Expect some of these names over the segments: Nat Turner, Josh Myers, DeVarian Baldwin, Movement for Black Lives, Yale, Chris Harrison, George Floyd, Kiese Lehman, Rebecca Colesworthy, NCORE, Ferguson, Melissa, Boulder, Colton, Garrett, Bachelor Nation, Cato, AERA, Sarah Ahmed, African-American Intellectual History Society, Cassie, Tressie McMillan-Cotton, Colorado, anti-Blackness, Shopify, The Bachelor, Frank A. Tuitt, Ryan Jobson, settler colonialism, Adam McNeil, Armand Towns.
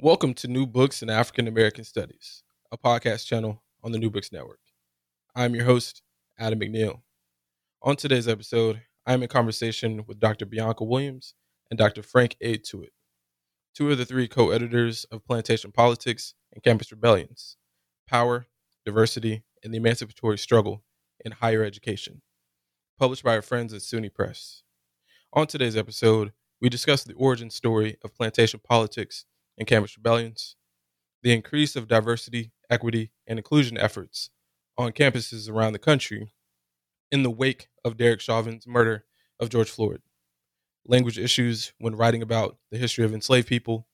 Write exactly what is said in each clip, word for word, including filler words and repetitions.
Welcome to New Books in African American Studies, a podcast channel on the New Books Network. I'm your host, Adam McNeil. On today's episode, I'm in conversation with Doctor Bianca Williams and Doctor Frank A. Tuitt, two of the three co-editors of Plantation Politics and Campus Rebellions, Power, Diversity, and the Emancipatory Struggle in Higher Education, published by our friends at SUNY Press. On today's episode, we discuss the origin story of plantation politics and campus rebellions, the increase of diversity, equity, and inclusion efforts on campuses around the country in the wake of Derek Chauvin's murder of George Floyd, language issues when writing about the history of enslaved people,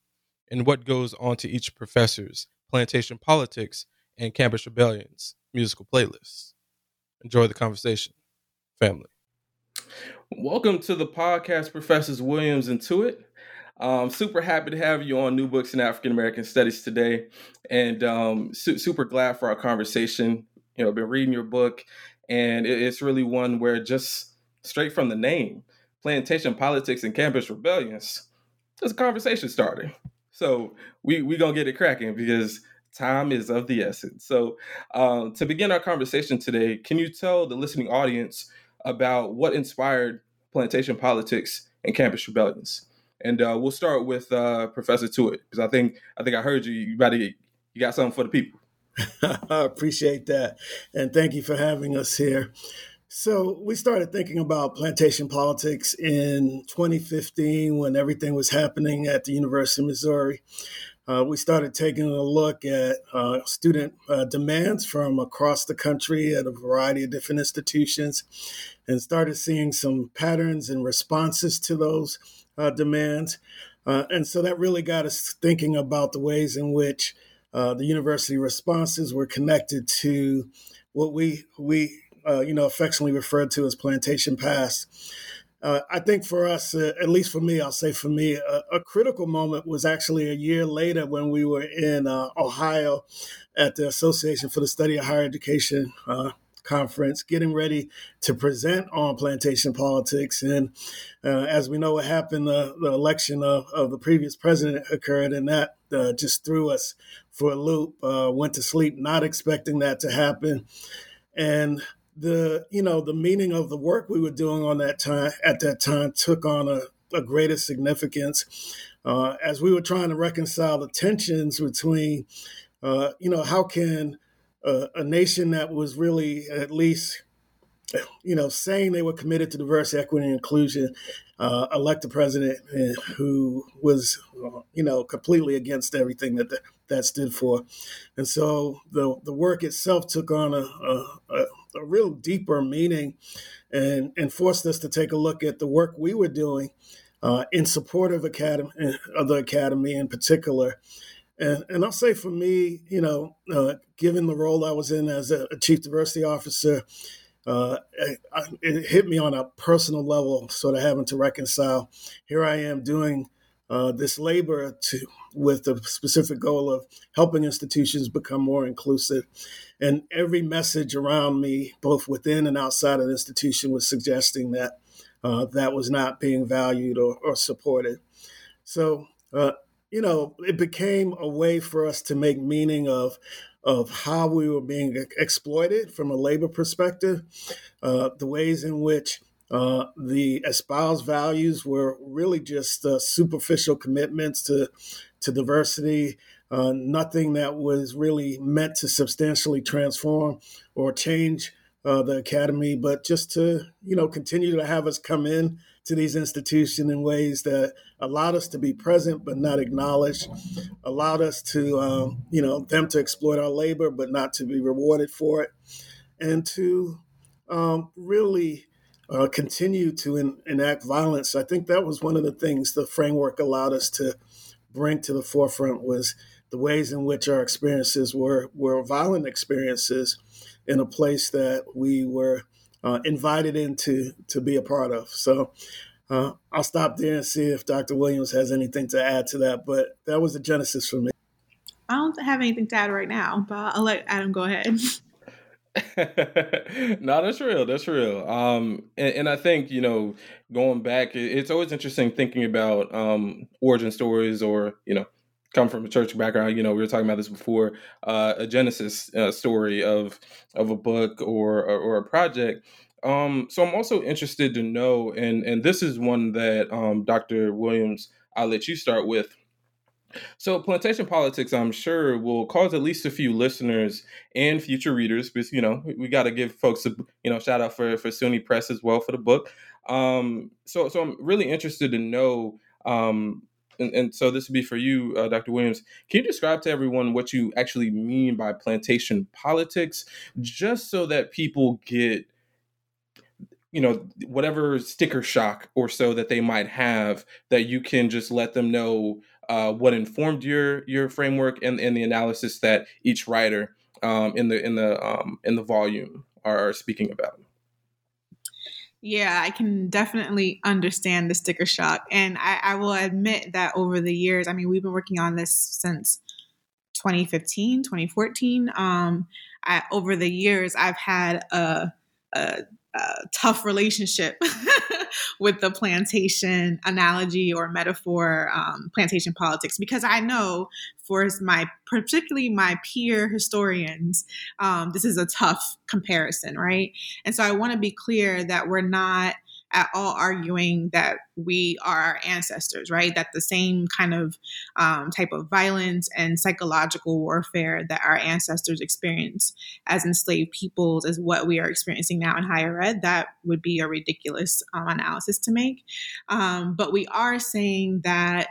and what goes on to each professor's Plantation Politics and Campus Rebellions musical playlists. Enjoy the conversation, family. Welcome to the podcast, Professors Williams and Tuitt. I'm super happy to have you on New Books in African American Studies today, and um, su- super glad for our conversation. You know, I've been reading your book, and it- it's really one where, just straight from the name, Plantation Politics and Campus Rebellions, there's a conversation starting. So we we gonna get it cracking because time is of the essence. So uh, to begin our conversation today, can you tell the listening audience about what inspired Plantation Politics and Campus Rebellions? And uh, we'll start with uh, Professor Tuitt, because I think I think I heard you. You got you got something for the people. I appreciate that, and thank you for having us here. So we started thinking about plantation politics in twenty fifteen when everything was happening at the University of Missouri. Uh, we started taking a look at uh, student uh, demands from across the country at a variety of different institutions, and started seeing some patterns and responses to those Uh, demands. Uh, and so that really got us thinking about the ways in which uh, the university responses were connected to what we, we uh, you know, affectionately referred to as plantation past. Uh, I think for us, uh, at least for me, I'll say for me, uh, a critical moment was actually a year later when we were in uh, Ohio at the Association for the Study of Higher Education uh conference, getting ready to present on plantation politics. And uh, as we know what happened, uh, the election of, of the previous president occurred, and that uh, just threw us for a loop, uh, went to sleep, not expecting that to happen. And the, you know, the meaning of the work we were doing on that time at that time took on a, a greater significance uh, as we were trying to reconcile the tensions between, uh, you know, how can Uh, a nation that was really at least, you know, saying they were committed to diversity, equity, and inclusion, uh, elect a president who was, you know, completely against everything that th- that stood for. And so the the work itself took on a, a, a real deeper meaning and, and forced us to take a look at the work we were doing uh, in support of, academy, of the academy in particular. And, and I'll say for me, you know, uh, given the role I was in as a, a chief diversity officer, uh, I, it hit me on a personal level, sort of having to reconcile. Here I am doing uh, this labor to, with the specific goal of helping institutions become more inclusive. And every message around me, both within and outside of the institution, was suggesting that uh, that was not being valued or, or supported. So, uh, you know, it became a way for us to make meaning of of how we were being exploited from a labor perspective, uh, the ways in which Uh, the espoused values were really just uh, superficial commitments to to diversity, uh, nothing that was really meant to substantially transform or change uh, the academy, but just to, you know, continue to have us come in to these institutions in ways that allowed us to be present but not acknowledged, allowed us to, um, you know, them to exploit our labor but not to be rewarded for it, and to um, really... Uh, continue to in, enact violence. I think that was one of the things the framework allowed us to bring to the forefront, was the ways in which our experiences were, were violent experiences in a place that we were uh, invited into to be a part of. So uh, I'll stop there and see if Doctor Williams has anything to add to that, but that was the genesis for me. I don't have anything to add right now, but I'll let Adam go ahead. No, that's real. That's real. Um, and, and I think, you know, going back, it, it's always interesting thinking about um, origin stories or, you know, come from a church background. You know, we were talking about this before, uh, a genesis uh, story of of a book or or, or a project. Um, so I'm also interested to know, and, and this is one that um, Doctor Williams, I'll let you start with. So plantation politics, I'm sure, will cause at least a few listeners and future readers, because, you know, we got to give folks a, you know, shout out for, for SUNY Press as well for the book. Um, so so I'm really interested to know, um, and, and so this would be for you, uh, Doctor Williams, can you describe to everyone what you actually mean by plantation politics, just so that people get, you know, whatever sticker shock or so that they might have, that you can just let them know Uh, what informed your your framework and, and the analysis that each writer um, in the in the um, in the volume are, are speaking about. Yeah, I can definitely understand the sticker shock, and I, I will admit that over the years, I mean, we've been working on this since twenty fifteen, twenty fourteen. Um, I, over the years, I've had a, a, a tough relationship with the plantation analogy or metaphor, um, plantation politics, because I know for my, particularly my peer historians, um, this is a tough comparison, right? And so I want to be clear that we're not at all arguing that we are our ancestors, right? That the same kind of um, type of violence and psychological warfare that our ancestors experienced as enslaved peoples is what we are experiencing now in higher ed. That would be a ridiculous um, analysis to make. Um, but we are saying that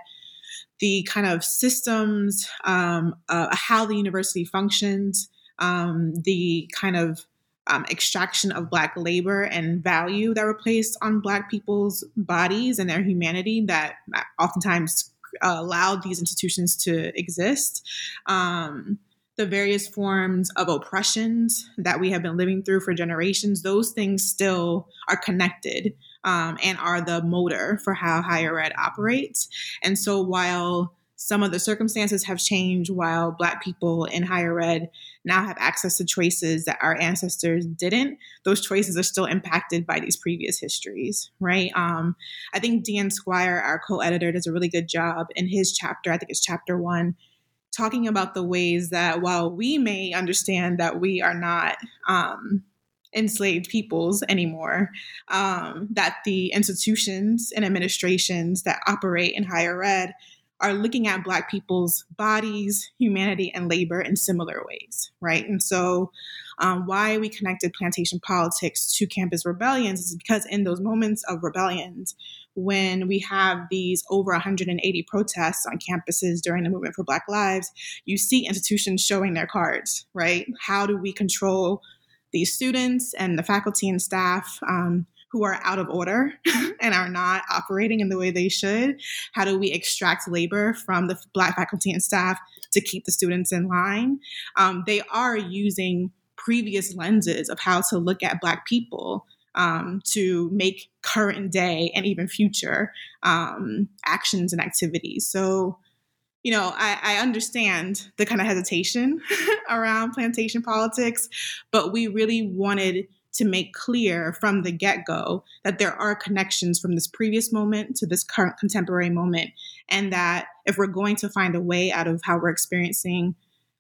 the kind of systems, um, uh, how the university functions, um, the kind of Um, extraction of Black labor and value that were placed on Black people's bodies and their humanity that oftentimes uh, allowed these institutions to exist. Um, the various forms of oppressions that we have been living through for generations, those things still are connected um, and are the motor for how higher ed operates. And so while some of the circumstances have changed, while Black people in higher ed now have access to choices that our ancestors didn't, those choices are still impacted by these previous histories, right? Um, I think Dian Squire, our co-editor, does a really good job in his chapter, I think it's chapter one, talking about the ways that while we may understand that we are not um, enslaved peoples anymore, um, that the institutions and administrations that operate in higher ed are looking at Black people's bodies, humanity, and labor in similar ways, right? And so um, why we connected plantation politics to campus rebellions is because in those moments of rebellions, when we have these over one hundred eighty protests on campuses during the Movement for Black Lives, you see institutions showing their cards, right? How do we control these students and the faculty and staff um, who are out of order and are not operating in the way they should? How do we extract labor from the Black faculty and staff to keep the students in line? Um, they are using previous lenses of how to look at Black people um, to make current day and even future um, actions and activities. So, you know, I, I understand the kind of hesitation around plantation politics, but we really wanted to make clear from the get-go that there are connections from this previous moment to this current contemporary moment, and that if we're going to find a way out of how we're experiencing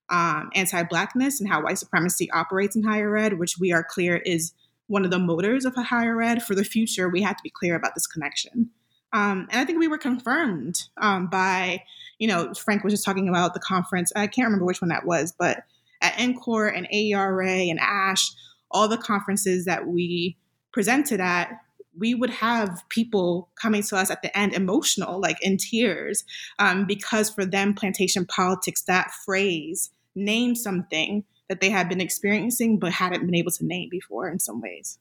um, anti-Blackness and how white supremacy operates in higher ed, which we are clear is one of the motors of a higher ed for the future, we have to be clear about this connection. Um, and I think we were confirmed um, by, you know, Frank was just talking about the conference. I can't remember which one that was, but at N C O R and A E R A and A S H, all the conferences that we presented at, we would have people coming to us at the end emotional, like in tears, um, because for them, plantation politics, that phrase, named something that they had been experiencing but hadn't been able to name before in some ways.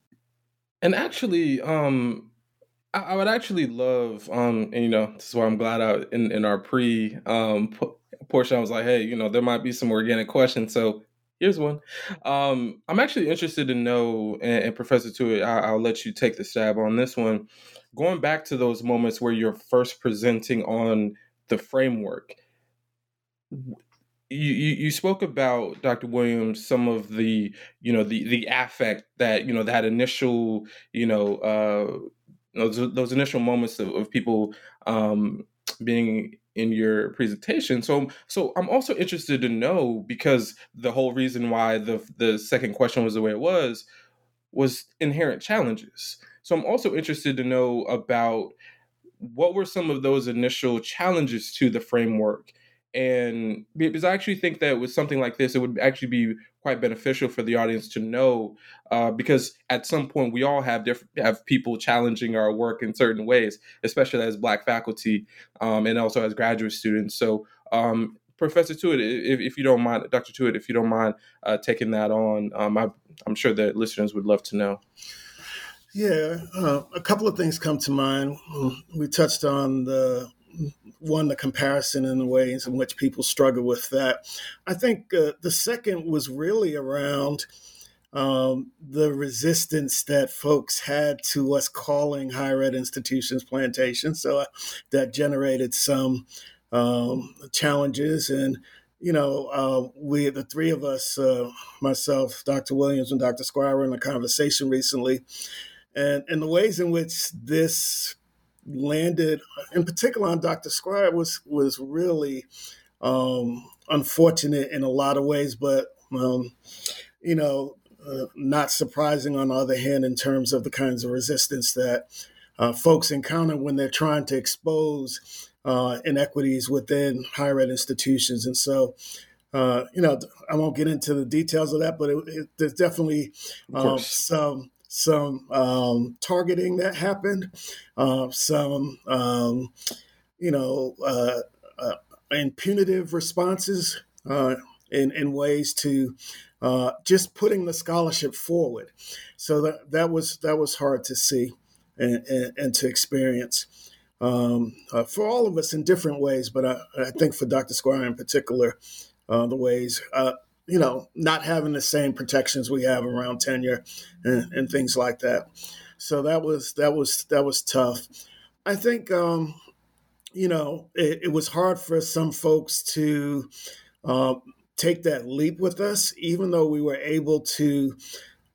And actually, um, I, I would actually love, um, and you know, this is why I'm glad I, in, in our pre um, po- portion, I was like, hey, you know, there might be some organic questions. So here's one. Um, I'm actually interested to know, and, and Professor Tuitt, I, I'll let you take the stab on this one. Going back to those moments where you're first presenting on the framework, you, you, you spoke about, Doctor Williams, some of the, you know, the the affect that, you know, that initial, you know, uh, those, those initial moments of, of people um, being in your presentation. So, so I'm also interested to know, because the whole reason why the the second question was the way it was, was inherent challenges. So I'm also interested to know about what were some of those initial challenges to the framework. And because I actually think that with something like this, it would actually be quite beneficial for the audience to know, uh, because at some point we all have different have people challenging our work in certain ways, especially as Black faculty um, and also as graduate students. So, um, Professor Tuitt, if, if you don't mind, Doctor Tuitt, if you don't mind uh, taking that on, um, I, I'm sure the listeners would love to know. Yeah, uh, a couple of things come to mind. We touched on the one, the comparison and the ways in which people struggle with that. I think uh, the second was really around um, the resistance that folks had to us calling higher ed institutions plantations. So uh, that generated some um, challenges. And, you know, uh, we, the three of us, uh, myself, Doctor Williams and Doctor Squire, were in a conversation recently. And, and the ways in which this landed, in particular on Doctor Squire, was was really um, unfortunate in a lot of ways, but um, you know, uh, not surprising on the other hand in terms of the kinds of resistance that uh, folks encounter when they're trying to expose uh, inequities within higher ed institutions. And so, uh, you know, I won't get into the details of that, but it, it, there's definitely um, some. some um, targeting that happened, uh, some, um, you know, uh, uh, and punitive responses uh, in, in ways to uh, just putting the scholarship forward. So that, that was that was hard to see and, and, and to experience um, uh, for all of us in different ways. But I, I think for Doctor Squire in particular, uh, the ways uh, you know, not having the same protections we have around tenure and, and things like that. So that was, that was, that was tough. I think, um, you know, it, it was hard for some folks to uh, take that leap with us, even though we were able to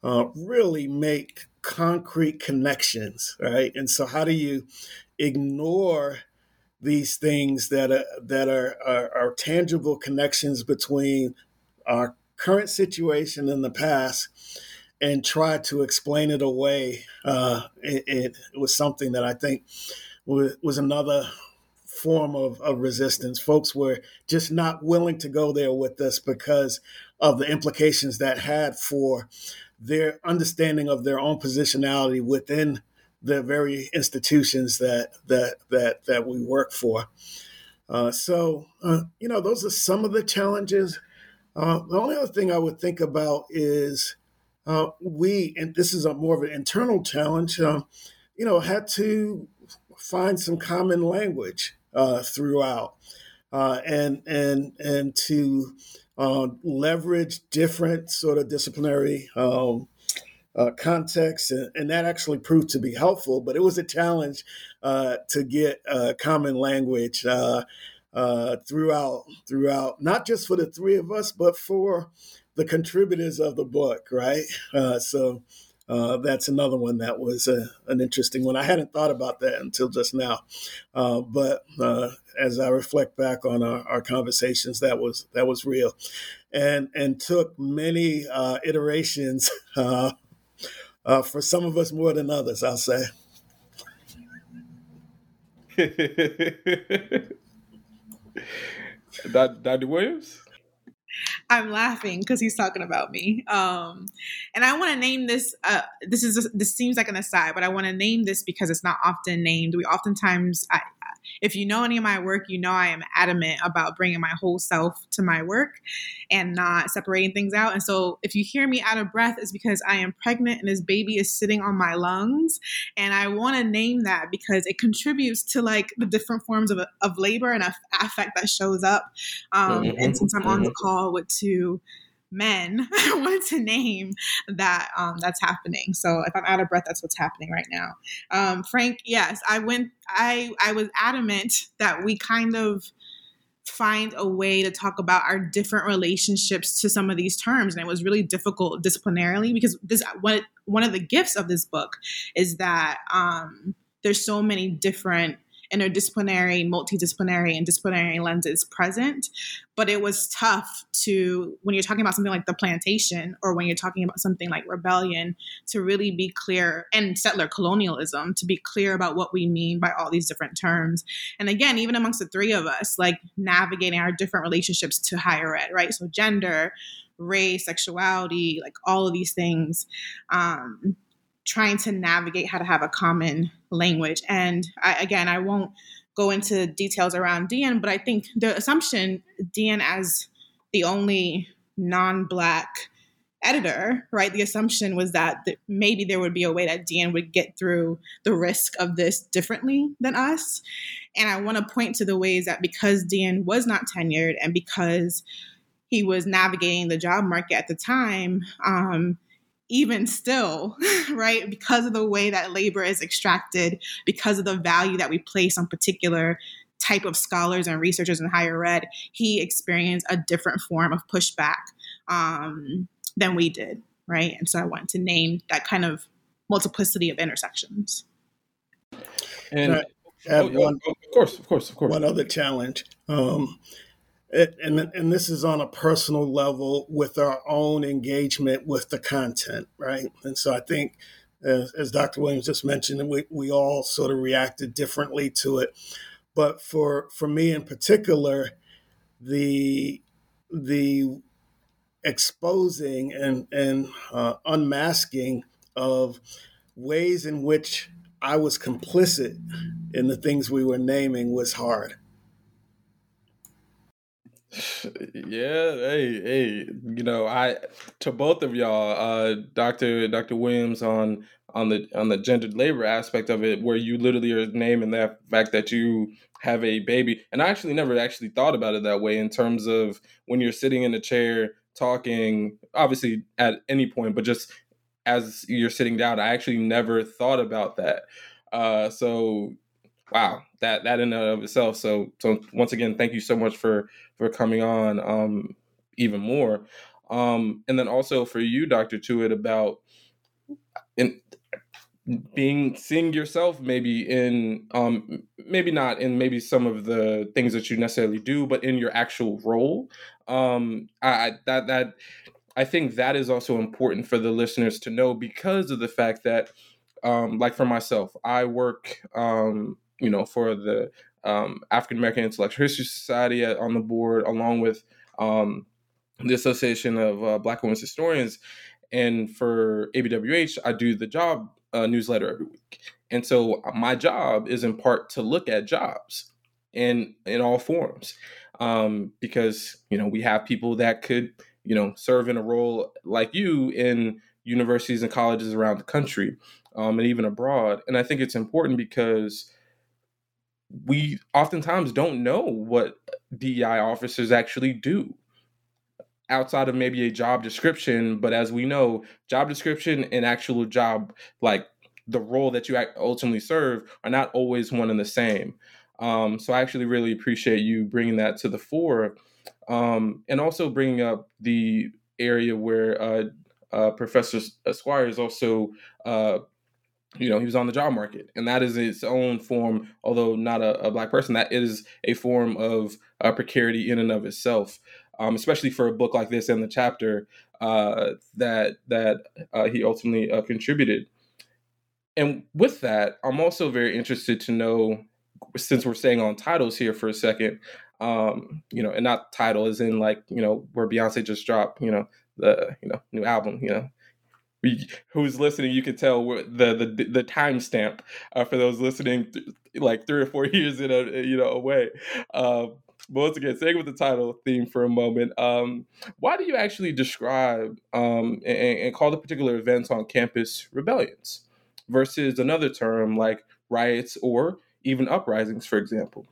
uh, really make concrete connections, right? And so how do you ignore these things that are, that are, are, are tangible connections between our current situation in the past and try to explain it away? Uh, it, it was something that I think was, was another form of, of resistance. Folks were just not willing to go there with us because of the implications that had for their understanding of their own positionality within the very institutions that, that, that, that we work for. Uh, so, uh, you know, those are some of the challenges. Uh, the only other thing I would think about is uh, we, and this is a more of an internal challenge, um, you know, had to find some common language uh, throughout, uh, and and and to uh, leverage different sort of disciplinary um, uh, context, and, and that actually proved to be helpful. But it was a challenge uh, to get uh, common language uh, uh, throughout, throughout, not just for the three of us, but for the contributors of the book, right? Uh, so uh, that's another one that was a, an interesting one. I hadn't thought about that until just now, uh, but uh, as I reflect back on our, our conversations, that was that was real, and and took many uh, iterations uh, uh, for some of us more than others, I'll say. Doctor Williams. I'm laughing because he's talking about me. Um, and I want to name this, uh, this is, this seems like an aside, but I want to name this because it's not often named. We oftentimes, I, if you know any of my work, you know, I am adamant about bringing my whole self to my work and not separating things out. And so if you hear me out of breath, it's because I am pregnant and this baby is sitting on my lungs. And I want to name that because it contributes to like the different forms of, of labor and affect that shows up. Um, mm-hmm. And since I'm on the call with two men, I want to name that um, that's happening. So if I'm out of breath, that's what's happening right now. Um, Frank, yes, I went, I, I was adamant that we kind of find a way to talk about our different relationships to some of these terms. And it was really difficult disciplinarily because this, what, one of the gifts of this book is that um, there's so many different interdisciplinary, multidisciplinary, and disciplinary lenses present. But it was tough to, when you're talking about something like the plantation, or when you're talking about something like rebellion, to really be clear, and settler colonialism, to be clear about what we mean by all these different terms. And again, even amongst the three of us, like navigating our different relationships to higher ed, right? So gender, race, sexuality, like all of these things, um, trying to navigate how to have a common language. And I, again, I won't go into details around Dian, but I think the assumption, Dian as the only non-Black editor, right? The assumption was that th- maybe there would be a way that Dian would get through the risk of this differently than us. And I want to point to the ways that because Dian was not tenured and because he was navigating the job market at the time, um, even still, right, because of the way that labor is extracted, because of the value that we place on particular type of scholars and researchers in higher ed, he experienced a different form of pushback um, than we did, right? And so I wanted to name that kind of multiplicity of intersections. And I have oh, one, oh, of course, of course, of course. One other challenge. Um, It, and, and this is on a personal level with our own engagement with the content, right? And so I think, as, as Doctor Williams just mentioned, we, we all sort of reacted differently to it. But for for me in particular, the the exposing and, and uh, unmasking of ways in which I was complicit in the things we were naming was hard. Yeah, hey, hey, you know, I to both of y'all, uh, Doctor Doctor Williams on on the on the gendered labor aspect of it, where you literally are naming that fact that you have a baby, and I actually never actually thought about it that way in terms of when you're sitting in a chair talking, obviously at any point, but just as you're sitting down, I actually never thought about that. Uh, so. Wow, that that in and of itself. So, so once again, thank you so much for for coming on um, even more, um, and then also for you, Doctor Tuitt, about in being seeing yourself maybe in um, maybe not in maybe some of the things that you necessarily do, but in your actual role. Um, I that that I think that is also important for the listeners to know because of the fact that, um, like for myself, I work. Um, you know, for the um, African-American Intellectual History Society on the board, along with um, the Association of uh, Black Women's Historians. And for A B W H, I do the job uh, newsletter every week. And so my job is in part to look at jobs in, in all forms, um, because, you know, we have people that could, you know, serve in a role like you in universities and colleges around the country um, and even abroad. And I think it's important because we oftentimes don't know what D E I officers actually do. outside of maybe a job description. But as we know, job description and actual job, like the role that you ultimately serve, are not always one and the same. Um, so I actually really appreciate you bringing that to the fore, um, and also bringing up the area where uh, uh, Professor Squire is also, uh, you know, he was on the job market, and that is its own form, although not a, a Black person, that is a form of uh, precarity in and of itself, um, especially for a book like this and the chapter uh, that that uh, he ultimately uh, contributed. And with that, I'm also very interested to know, since we're staying on titles here for a second, um, you know, and not title as in like, you know, where Beyonce just dropped, you know, the, you know, new album, you know, we, who's listening, you can tell the, the, the timestamp uh, for those listening th- like three or four years in a, you know, away. Uh, but once again, staying with the title theme for a moment, um, why do you actually describe um, and, and call the particular events on campus rebellions versus another term like riots or even uprisings, for example?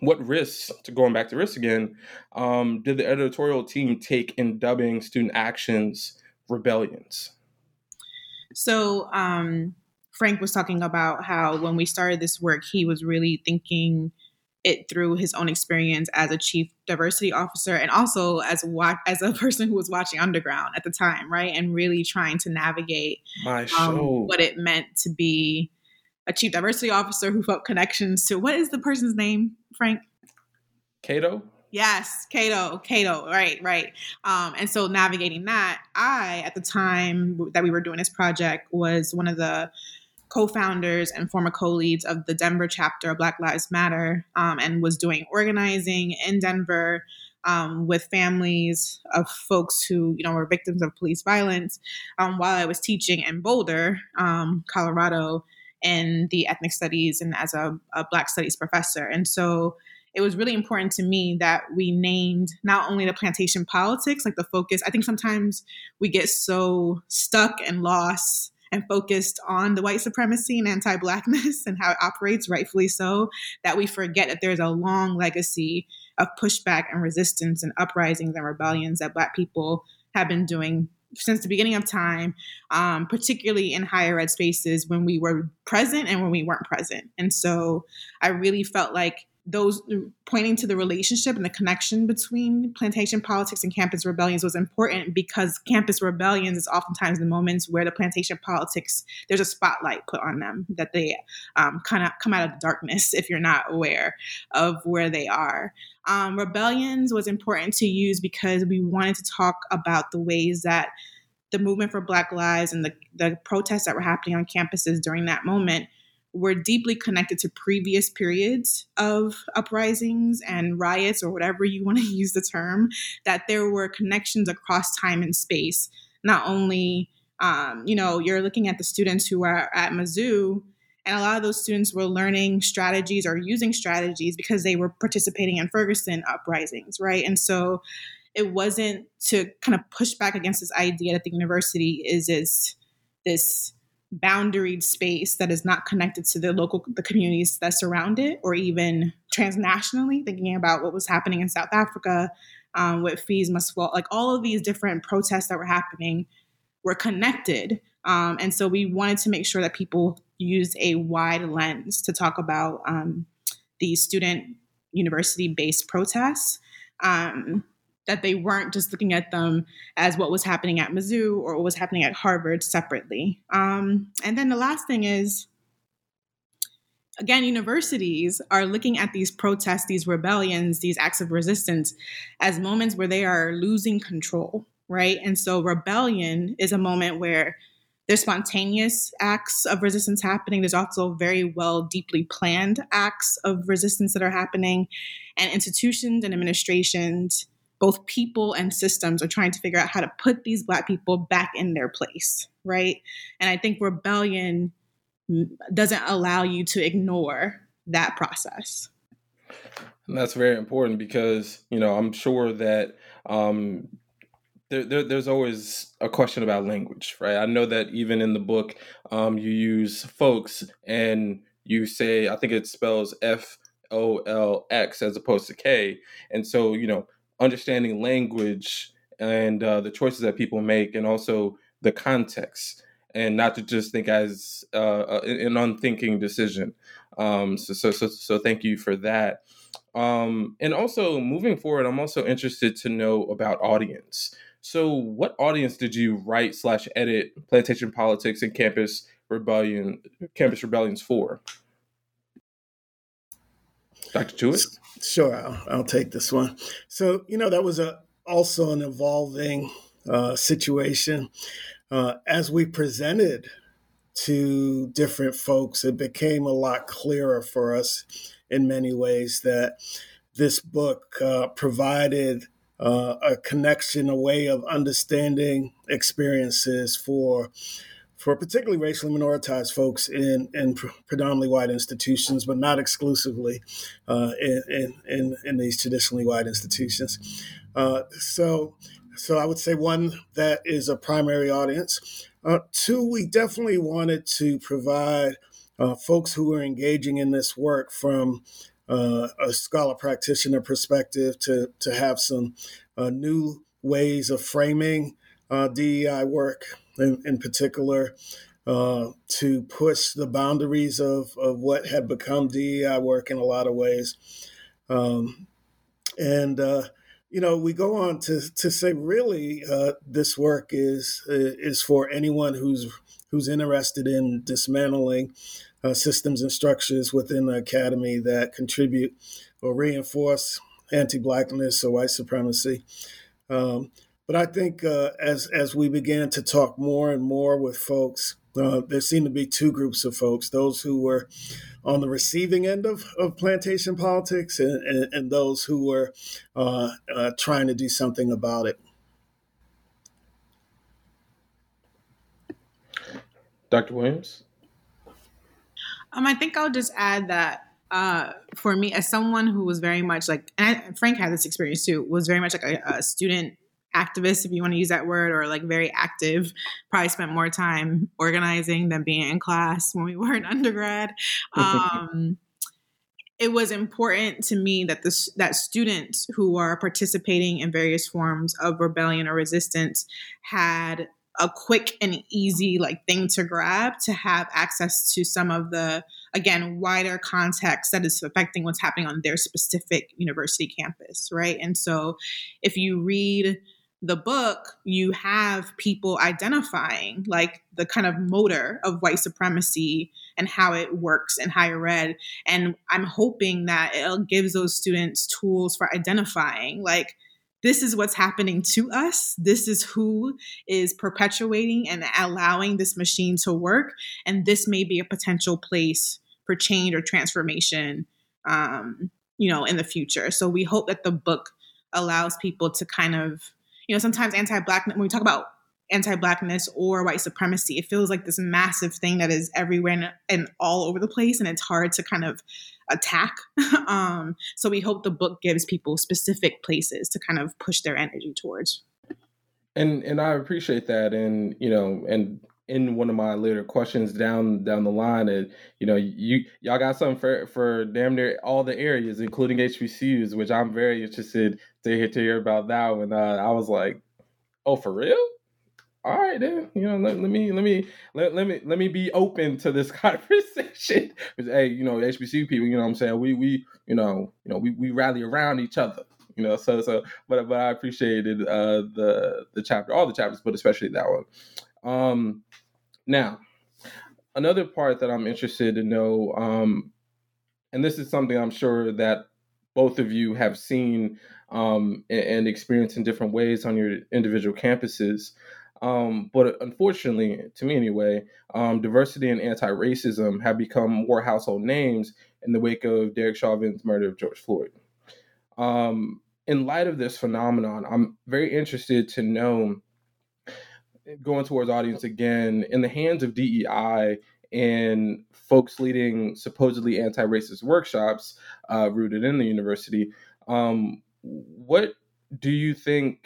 What risks, to going back to risks again, um, did the editorial team take in dubbing student actions rebellions? So um, Frank was talking about how when we started this work, he was really thinking it through his own experience as a chief diversity officer and also as wa- as a person who was watching Underground at the time, right? And really trying to navigate My um, what it meant to be a chief diversity officer who felt connections to, what is the person's name, Frank? Cato? Yes, Cato, Cato, right, right. Um, and so navigating that, I, at the time that we were doing this project, was one of the co-founders and former co-leads of the Denver chapter of Black Lives Matter, um, and was doing organizing in Denver um, with families of folks who, you know, were victims of police violence, um, while I was teaching in Boulder, um, Colorado, in the ethnic studies and as a, a Black studies professor. And so it was really important to me that we named not only the plantation politics, like the focus. I think sometimes we get so stuck and lost and focused on the white supremacy and anti-Blackness and how it operates, rightfully so, that we forget that there's a long legacy of pushback and resistance and uprisings and rebellions that Black people have been doing since the beginning of time, um, particularly in higher ed spaces when we were present and when we weren't present. And so I really felt like those pointing to the relationship and the connection between plantation politics and campus rebellions was important, because campus rebellions is oftentimes the moments where the plantation politics, there's a spotlight put on them, that they um, kind of come out of the darkness if you're not aware of where they are. Um, rebellions was important to use because we wanted to talk about the ways that the movement for Black Lives and the, the protests that were happening on campuses during that moment were deeply connected to previous periods of uprisings and riots, or whatever you want to use the term, that there were connections across time and space. Not only, um, you know, you're looking at the students who are at Mizzou, and a lot of those students were learning strategies or using strategies because they were participating in Ferguson uprisings, right? And so it wasn't to kind of push back against this idea that the university is this, this boundaried space that is not connected to the local, the communities that surround it, or even transnationally, thinking about what was happening in South Africa um, with Fees Must Fall, like all of these different protests that were happening were connected. Um, and so we wanted to make sure that people used a wide lens to talk about um, the student university-based protests, um, that they weren't just looking at them as what was happening at Mizzou or what was happening at Harvard separately. Um, and then the last thing is, again, universities are looking at these protests, these rebellions, these acts of resistance as moments where they are losing control, right? And so rebellion is a moment where there's spontaneous acts of resistance happening. There's also very well, deeply planned acts of resistance that are happening. And institutions and administrations, both people and systems, are trying to figure out how to put these Black people back in their place, right? And I think rebellion doesn't allow you to ignore that process. And that's very important, because, you know, I'm sure that um, there, there, there's always a question about language, right? I know that even in the book, um, you use folks and you say, I think it spells F O L X as opposed to K. And so, you know, understanding language and uh, the choices that people make, and also the context, and not to just think as uh, an unthinking decision. Um, so, so, so, so thank you for that. Um, and also moving forward, I'm also interested to know about audience. So what audience did you write slash edit Plantation Politics and Campus Rebellion, Campus Rebellions for? Doctor Tuitt? Sure, I'll, I'll take this one. So, you know, that was a, also an evolving uh, situation. Uh, as we presented to different folks, it became a lot clearer for us in many ways that this book uh, provided Uh, a connection, a way of understanding experiences for, for particularly racially minoritized folks in, in pr- predominantly white institutions, but not exclusively uh, in, in, in, in these traditionally white institutions. Uh, so, so I would say one, that is a primary audience. Uh, two, we definitely wanted to provide uh, folks who were engaging in this work from Uh, a scholar practitioner perspective to to have some uh, new ways of framing uh, D E I work in, in particular, uh, to push the boundaries of, of what had become D E I work in a lot of ways. Um, and, uh, you know, we go on to to say, really, uh, this work is is for anyone who's who's interested in dismantling Uh, systems and structures within the academy that contribute or reinforce anti-Blackness or white supremacy. Um, but I think uh, as as we began to talk more and more with folks, uh, there seemed to be two groups of folks: those who were on the receiving end of, of plantation politics, and, and, and those who were uh, uh, trying to do something about it. Doctor Williams? Um, I think I'll just add that uh, for me, as someone who was very much like, and Frank had this experience too, was very much like a, a student activist, if you want to use that word, or like very active, probably spent more time organizing than being in class when we were in undergrad. Um, it was important to me that the, that students who are participating in various forms of rebellion or resistance had a quick and easy like thing to grab, to have access to some of the, again, wider context that is affecting what's happening on their specific university campus, right? And so if you read the book, you have people identifying like the kind of motor of white supremacy and how it works in higher ed. And I'm hoping that it gives those students tools for identifying like, this is what's happening to us. This is who is perpetuating and allowing this machine to work. And this may be a potential place for change or transformation, um, you know, in the future. So we hope that the book allows people to kind of, you know, sometimes anti-Blackness, when we talk about anti-Blackness or white supremacy, it feels like this massive thing that is everywhere and all over the place. And it's hard to kind of attack. um, so we hope the book gives people specific places to kind of push their energy towards. And and I appreciate that. And, you know, and in one of my later questions down down the line, and you know, you y'all got something for for damn near all the areas, including H B C Us, which I'm very interested to hear to hear about that one. Uh, I was like, oh, for real? All right, then, you know, let, let me let me let, let me let me be open to this conversation. Because, hey, you know, H B C U people, you know what I'm saying? We we you know, you know, we, we rally around each other, you know. So so but but I appreciated uh, the the chapter, all the chapters, but especially that one. Um, now, another part that I'm interested to know, um, and this is something I'm sure that both of you have seen um, and, and experienced in different ways on your individual campuses. Um, but unfortunately, to me anyway, um, diversity and anti-racism have become more household names in the wake of Derek Chauvin's murder of George Floyd. Um, in light of this phenomenon, I'm very interested to know, going towards audience again, in the hands of D E I and folks leading supposedly anti-racist workshops uh, rooted in the university, um, what do you think...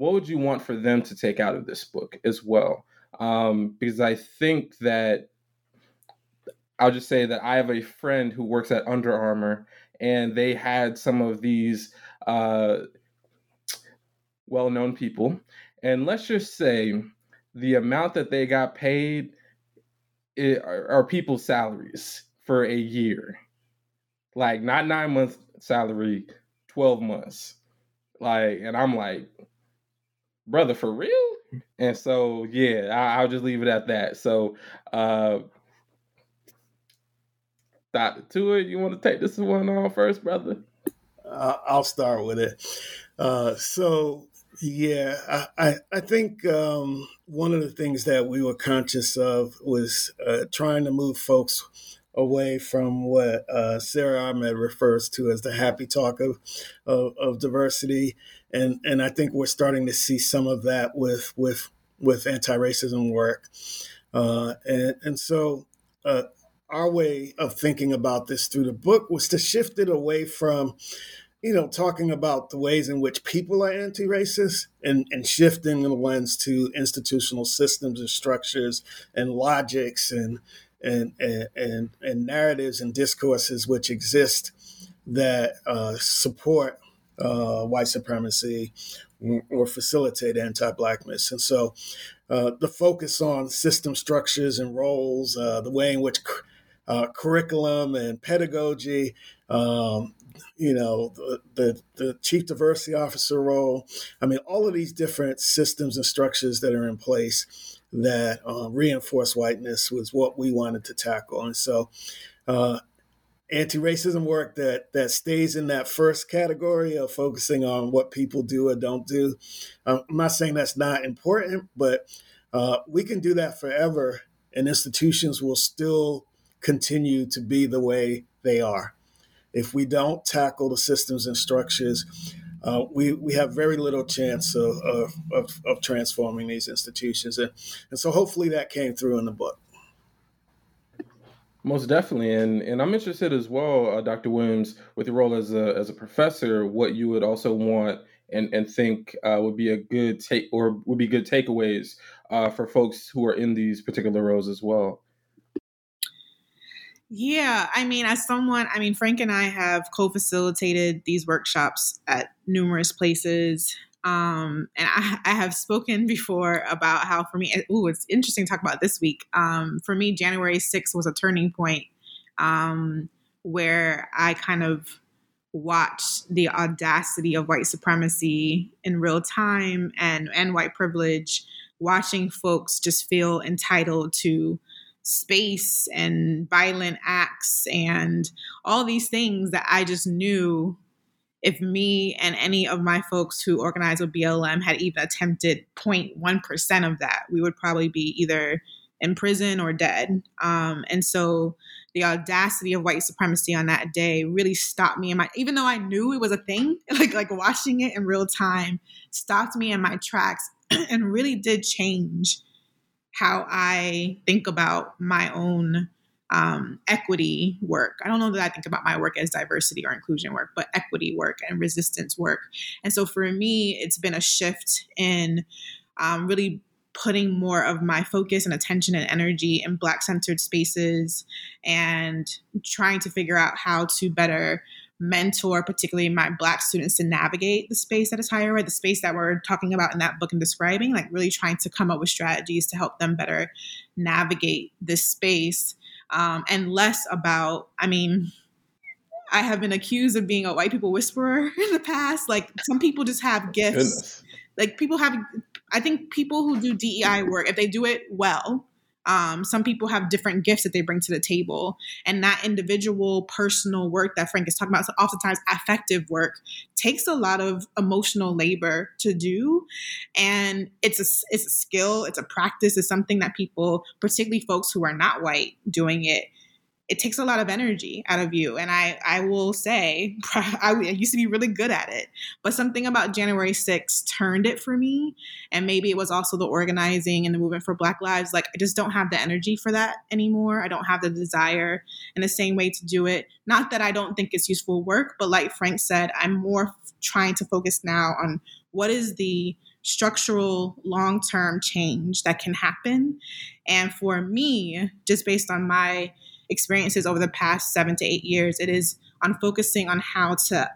what would you want for them to take out of this book as well? Um, because I think that I'll just say that I have a friend who works at Under Armour, and they had some of these uh, well-known people. And let's just say the amount that they got paid it, are, are people's salaries for a year. Like, not nine months salary, twelve months. Like, and I'm like, brother, for real? And so, yeah, I, I'll just leave it at that. So, uh, Doctor Tuitt, you want to take this one on first, brother? Uh, I'll start with it. Uh, so, yeah, I, I, I think um, one of the things that we were conscious of was uh, trying to move folks away from what uh, Sarah Ahmed refers to as the happy talk of, of, of diversity. And and I think we're starting to see some of that with with with anti-racism work. Uh, and, and so uh, our way of thinking about this through the book was to shift it away from, you know, talking about the ways in which people are anti-racist and, and shifting the lens to institutional systems and structures and logics and and and and, and narratives and discourses which exist that uh, support Uh, white supremacy or facilitate anti-Blackness. And so uh, the focus on system structures and roles, uh, the way in which cu- uh, curriculum and pedagogy, um, you know, the, the, the chief diversity officer role, I mean, all of these different systems and structures that are in place that uh, reinforce whiteness was what we wanted to tackle. And so uh, anti-racism work that that stays in that first category of focusing on what people do or don't do. I'm not saying that's not important, but uh, we can do that forever, and institutions will still continue to be the way they are. If we don't tackle the systems and structures, uh, we we have very little chance of of, of of transforming these institutions, and and so hopefully that came through in the book. Most definitely. And and I'm interested as well, uh, Doctor Williams, with your role as a as a professor, what you would also want and, and think uh, would be a good take or would be good takeaways uh, for folks who are in these particular roles as well. Yeah, I mean, as someone, I mean, Frank and I have co-facilitated these workshops at numerous places. Um, and I, I have spoken before about how for me, ooh, it's interesting to talk about this week. Um, for me, January sixth was a turning point um, where I kind of watched the audacity of white supremacy in real time and, and white privilege, watching folks just feel entitled to space and violent acts and all these things that I just knew if me and any of my folks who organized with B L M had even attempted zero point one percent of that, we would probably be either in prison or dead. Um, and so the audacity of white supremacy on that day really stopped me in my, even though I knew it was a thing, like, like watching it in real time stopped me in my tracks and really did change how I think about my own Um, equity work. I don't know that I think about my work as diversity or inclusion work, but equity work and resistance work. And so for me, it's been a shift in um, really putting more of my focus and attention and energy in Black-centered spaces and trying to figure out how to better mentor, particularly my Black students, to navigate the space that is higher ed, the space that we're talking about in that book and describing, like really trying to come up with strategies to help them better navigate this space. Um, and less about, I mean, I have been accused of being a white people whisperer in the past. Like some people just have gifts. Goodness. Like people have, I think people who do D E I work, if they do it well, um, some people have different gifts that they bring to the table, and that individual personal work that Frank is talking about, so oftentimes affective work, takes a lot of emotional labor to do. And it's a, it's a skill, it's a practice, it's something that people, particularly folks who are not white doing it, it takes a lot of energy out of you. And I, I will say, I used to be really good at it, but something about January sixth turned it for me. And maybe it was also the organizing and the movement for Black Lives. Like, I just don't have the energy for that anymore. I don't have the desire in the same way to do it. Not that I don't think it's useful work, but like Frank said, I'm more trying to focus now on what is the structural long-term change that can happen. And for me, just based on my experiences over the past seven to eight years, it is on focusing on how to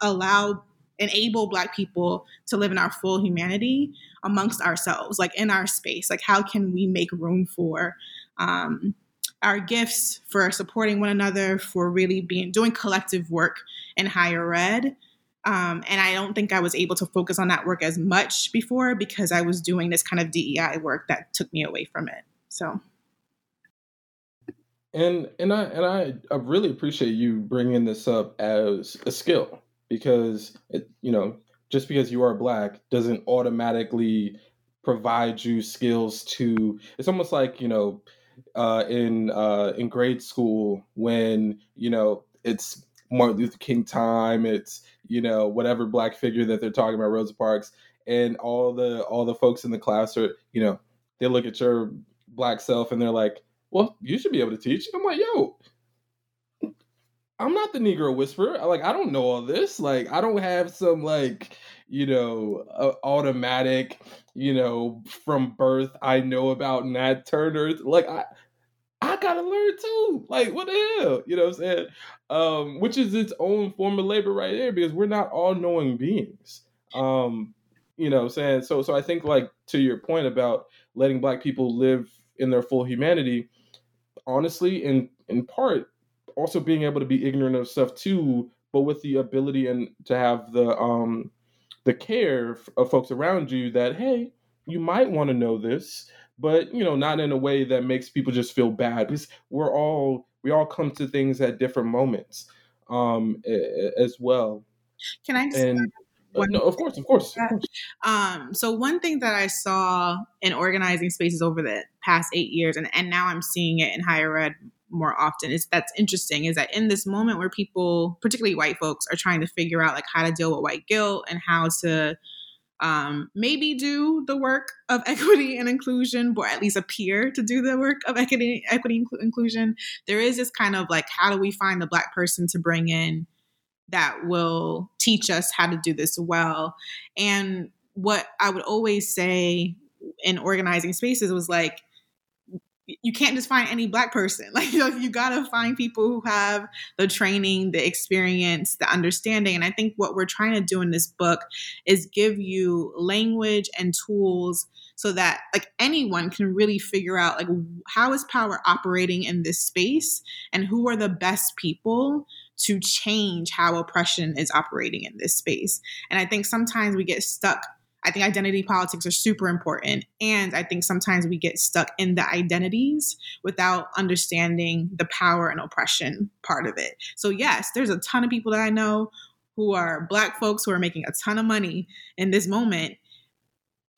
allow enable Black people to live in our full humanity amongst ourselves, like in our space. Like, how can we make room for um, our gifts, for supporting one another, for really being doing collective work in higher ed? Um, and I don't think I was able to focus on that work as much before because I was doing this kind of D E I work that took me away from it. So. And and I and I, I really appreciate you bringing this up as a skill, because it, you know, just because you are Black doesn't automatically provide you skills to. It's almost like, you know, uh, in uh, in grade school when, you know, it's Martin Luther King time, it's, you know, whatever Black figure that they're talking about, Rosa Parks, and all the all the folks in the class are, you know, they look at your Black self and they're like, well, you should be able to teach. I'm like, yo, I'm not the Negro whisperer. Like, I don't know all this. Like, I don't have some, like, you know, uh, automatic, you know, from birth, I know about Nat Turner. Like, I I gotta learn too. Like, what the hell? You know what I'm saying? Um, which is its own form of labor right there, because we're not all knowing beings. Um, you know what I'm saying? So, so I think, like, to your point about letting Black people live in their full humanity, honestly, in, in part, also being able to be ignorant of stuff too, but with the ability and to have the um, the care of folks around you that, hey, you might want to know this, but, you know, not in a way that makes people just feel bad, because we're all, we all come to things at different moments um, as well. Can I just, and, uh, no, of course, of course. Of course. Um, so one thing that I saw in organizing spaces over the past eight years, and, and now I'm seeing it in higher ed more often, is that's interesting, is that in this moment where people, particularly white folks, are trying to figure out, like, how to deal with white guilt and how to Um, maybe do the work of equity and inclusion, or at least appear to do the work of equity, equity and inclusion. There is this kind of, like, how do we find the Black person to bring in that will teach us how to do this well? And what I would always say in organizing spaces was, like, you can't just find any Black person. Like, you know, you gotta find people who have the training, the experience, the understanding. And I think what we're trying to do in this book is give you language and tools so that, like, anyone can really figure out, like, how is power operating in this space, and who are the best people to change how oppression is operating in this space. And I think sometimes we get stuck. I think identity politics are super important. And I think sometimes we get stuck in the identities without understanding the power and oppression part of it. So yes, there's a ton of people that I know who are Black folks who are making a ton of money in this moment.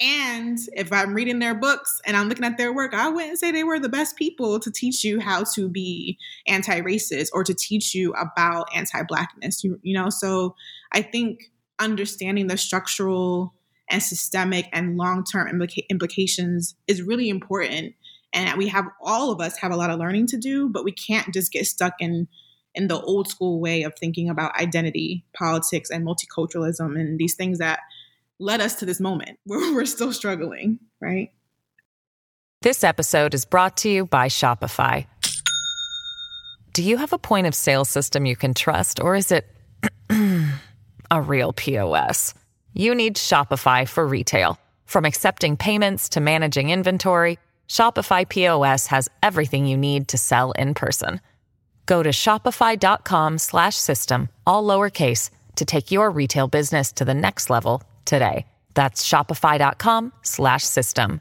And if I'm reading their books and I'm looking at their work, I wouldn't say they were the best people to teach you how to be anti-racist or to teach you about anti-Blackness, you, you know? So I think understanding the structural and systemic and long-term implica- implications is really important, and that we have, all of us have a lot of learning to do, but we can't just get stuck in in the old school way of thinking about identity politics and multiculturalism and these things that led us to this moment where we're still struggling, right? This episode is brought to you by Shopify. Do you have a point of sale system you can trust, or is it a real P O S? You need Shopify for retail. From accepting payments to managing inventory, Shopify P O S has everything you need to sell in person. Go to shopify.com slash system, all lowercase, to take your retail business to the next level today. That's shopify.com slash system.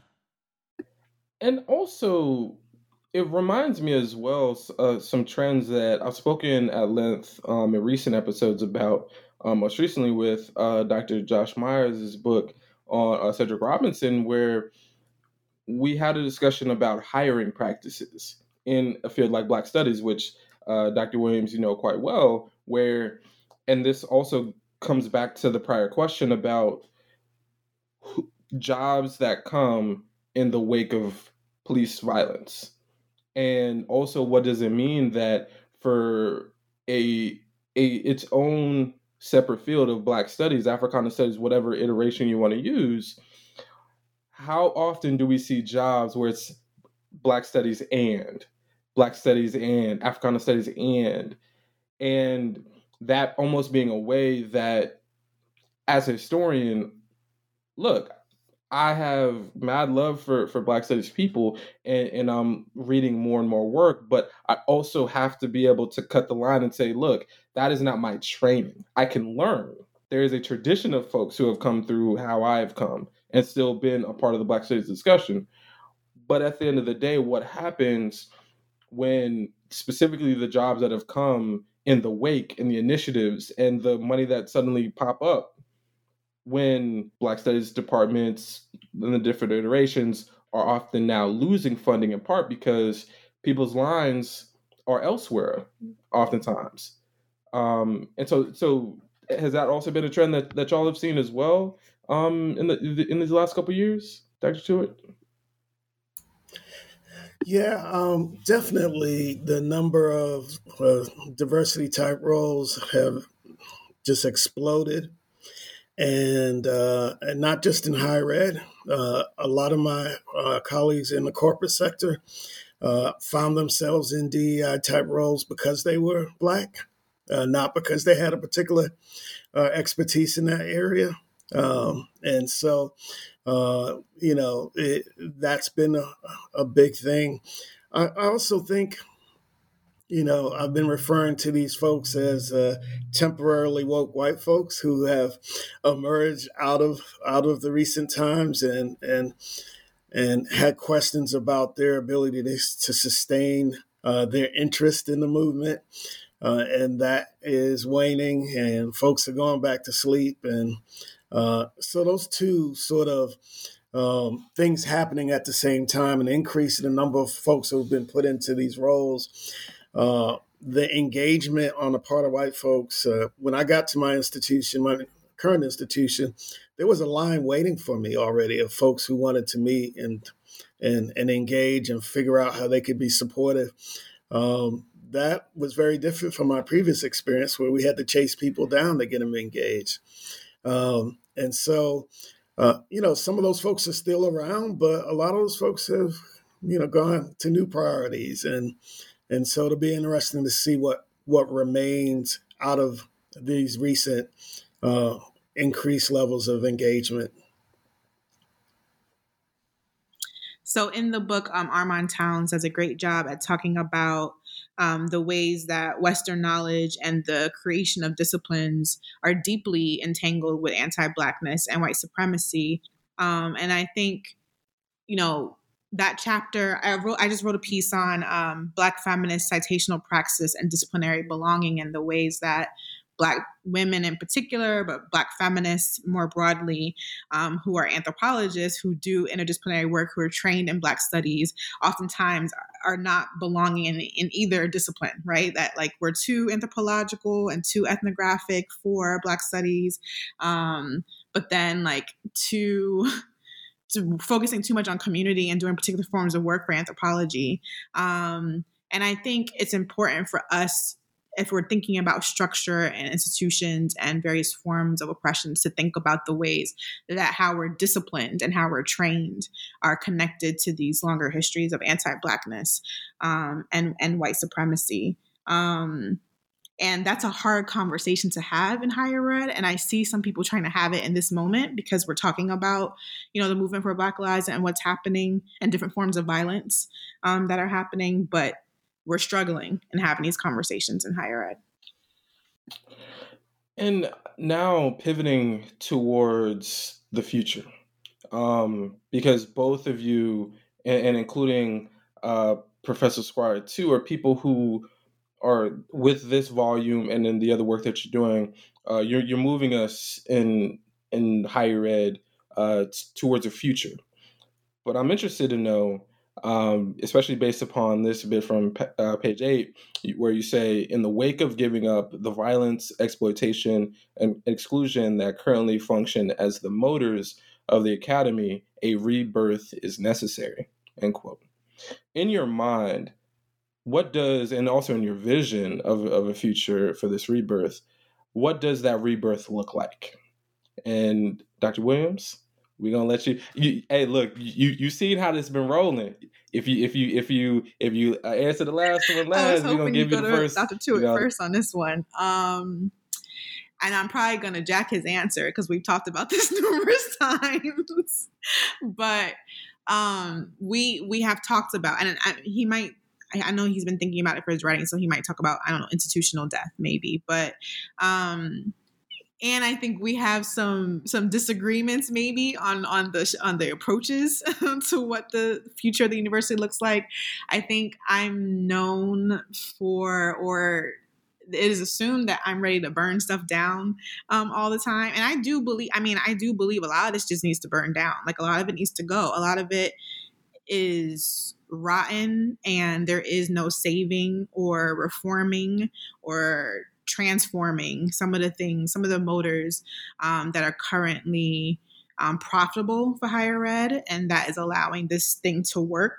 And also, it reminds me as well, uh, some trends that I've spoken at length um, in recent episodes about, Um, most recently with uh, Doctor Josh Myers' book on uh, Cedric Robinson, where we had a discussion about hiring practices in a field like Black Studies, which uh, Doctor Williams, you know quite well, where, and this also comes back to the prior question about who, jobs that come in the wake of police violence. And also, what does it mean that for a, a its own separate field of Black Studies, Africana Studies, whatever iteration you want to use, how often do we see jobs where it's Black Studies and Black Studies and Africana Studies and, and that almost being a way that as a historian, look, I have mad love for, for Black studies people, and, and I'm reading more and more work, but I also have to be able to cut the line and say, look, that is not my training. I can learn. There is a tradition of folks who have come through how I have come and still been a part of the Black studies discussion. But at the end of the day, what happens when specifically the jobs that have come in the wake and the initiatives and the money that suddenly pop up when Black studies departments in the different iterations are often now losing funding in part because people's lines are elsewhere oftentimes. Um, and so so has that also been a trend that, that y'all have seen as well um, in the in these last couple of years, Doctor Tuitt? Yeah, um, definitely the number of uh, diversity type roles have just exploded. And, uh, and not just in higher ed, uh, a lot of my uh, colleagues in the corporate sector uh, found themselves in D E I type roles because they were Black, uh, not because they had a particular uh, expertise in that area. Um, and so, uh, you know, it, that's been a, a big thing. I, I also think, you know, I've been referring to these folks as uh, temporarily woke white folks who have emerged out of out of the recent times and and and had questions about their ability to, to sustain uh, their interest in the movement, uh, and that is waning. And folks are going back to sleep, and uh, so those two sort of Um, things happening at the same time, an increase in the number of folks who've been put into these roles. Uh, the engagement on the part of white folks, uh, when I got to my institution, my current institution, there was a line waiting for me already of folks who wanted to meet and and, and engage and figure out how they could be supportive. Um, that was very different from my previous experience where we had to chase people down to get them engaged. Um, and so... Uh, you know, some of those folks are still around, but a lot of those folks have, you know, gone to new priorities. And and so it'll be interesting to see what, what remains out of these recent uh, increased levels of engagement. So in the book, um, Armand Towns does a great job at talking about Um, the ways that Western knowledge and the creation of disciplines are deeply entangled with anti-Blackness and white supremacy. Um, and I think, you know, that chapter, I wrote, I just wrote a piece on um, Black feminist citational praxis and disciplinary belonging and the ways that Black women in particular, but Black feminists more broadly, um, who are anthropologists, who do interdisciplinary work, who are trained in Black studies, oftentimes are not belonging in, in either discipline, right? That like we're too anthropological and too ethnographic for Black studies, um, but then like too... to focusing too much on community and doing particular forms of work for anthropology. Um, and I think it's important for us, if we're thinking about structure and institutions and various forms of oppressions, to think about the ways that how we're disciplined and how we're trained are connected to these longer histories of anti-Blackness um, and, and white supremacy. Um, and that's a hard conversation to have in higher ed. And I see some people trying to have it in this moment because we're talking about, you know, the movement for Black Lives and what's happening and different forms of violence um, that are happening. But we're struggling and having these conversations in higher ed. And now pivoting towards the future, um, because both of you, and, and including uh, Professor Squire too, are people who are with this volume and then the other work that you're doing, uh, you're, you're moving us in, in higher ed uh, t- towards a future. But I'm interested to know, Um, especially based upon this bit from uh, page eight, where you say, in the wake of giving up the violence, exploitation, and exclusion that currently function as the motors of the academy, a rebirth is necessary, end quote. In your mind, what does, and also in your vision of, of a future for this rebirth, what does that rebirth look like? And Doctor Williams? We're gonna let you, you. Hey, look, you you seen how this been rolling. If you if you if you if you answer the last one last, we're gonna give you the first. Doctor Tuitt first on this one. Um, and I'm probably going to jack his answer because we've talked about this numerous times, but um, we we have talked about, and I, he might, I know he's been thinking about it for his writing, so he might talk about, I don't know, institutional death maybe, but um, and I think we have some some disagreements maybe on on the on the approaches to what the future of the university looks like. I think I'm known for, or it is assumed that I'm ready to burn stuff down um, all the time. And I do believe, I mean, I do believe a lot of this just needs to burn down. Like a lot of it needs to go. A lot of it is rotten and there is no saving or reforming or transforming some of the things, some of the motors um, that are currently um, profitable for higher ed. And that is allowing this thing to work.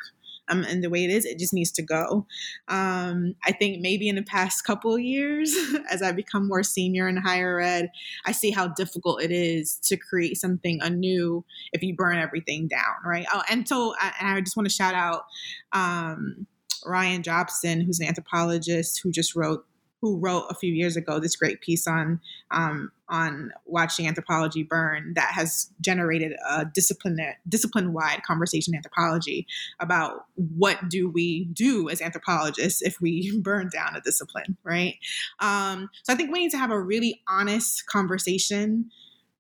Um, and the way it is, it just needs to go. Um, I think maybe in the past couple of years, as I become more senior in higher ed, I see how difficult it is to create something anew if you burn everything down, right? Oh, and so I, and I just want to shout out um, Ryan Jobson, who's an anthropologist who just wrote, who wrote a few years ago this great piece on um, on watching anthropology burn that has generated a discipline discipline-wide conversation in anthropology about what do we do as anthropologists if we burn down a discipline, right? Um, so I think we need to have a really honest conversation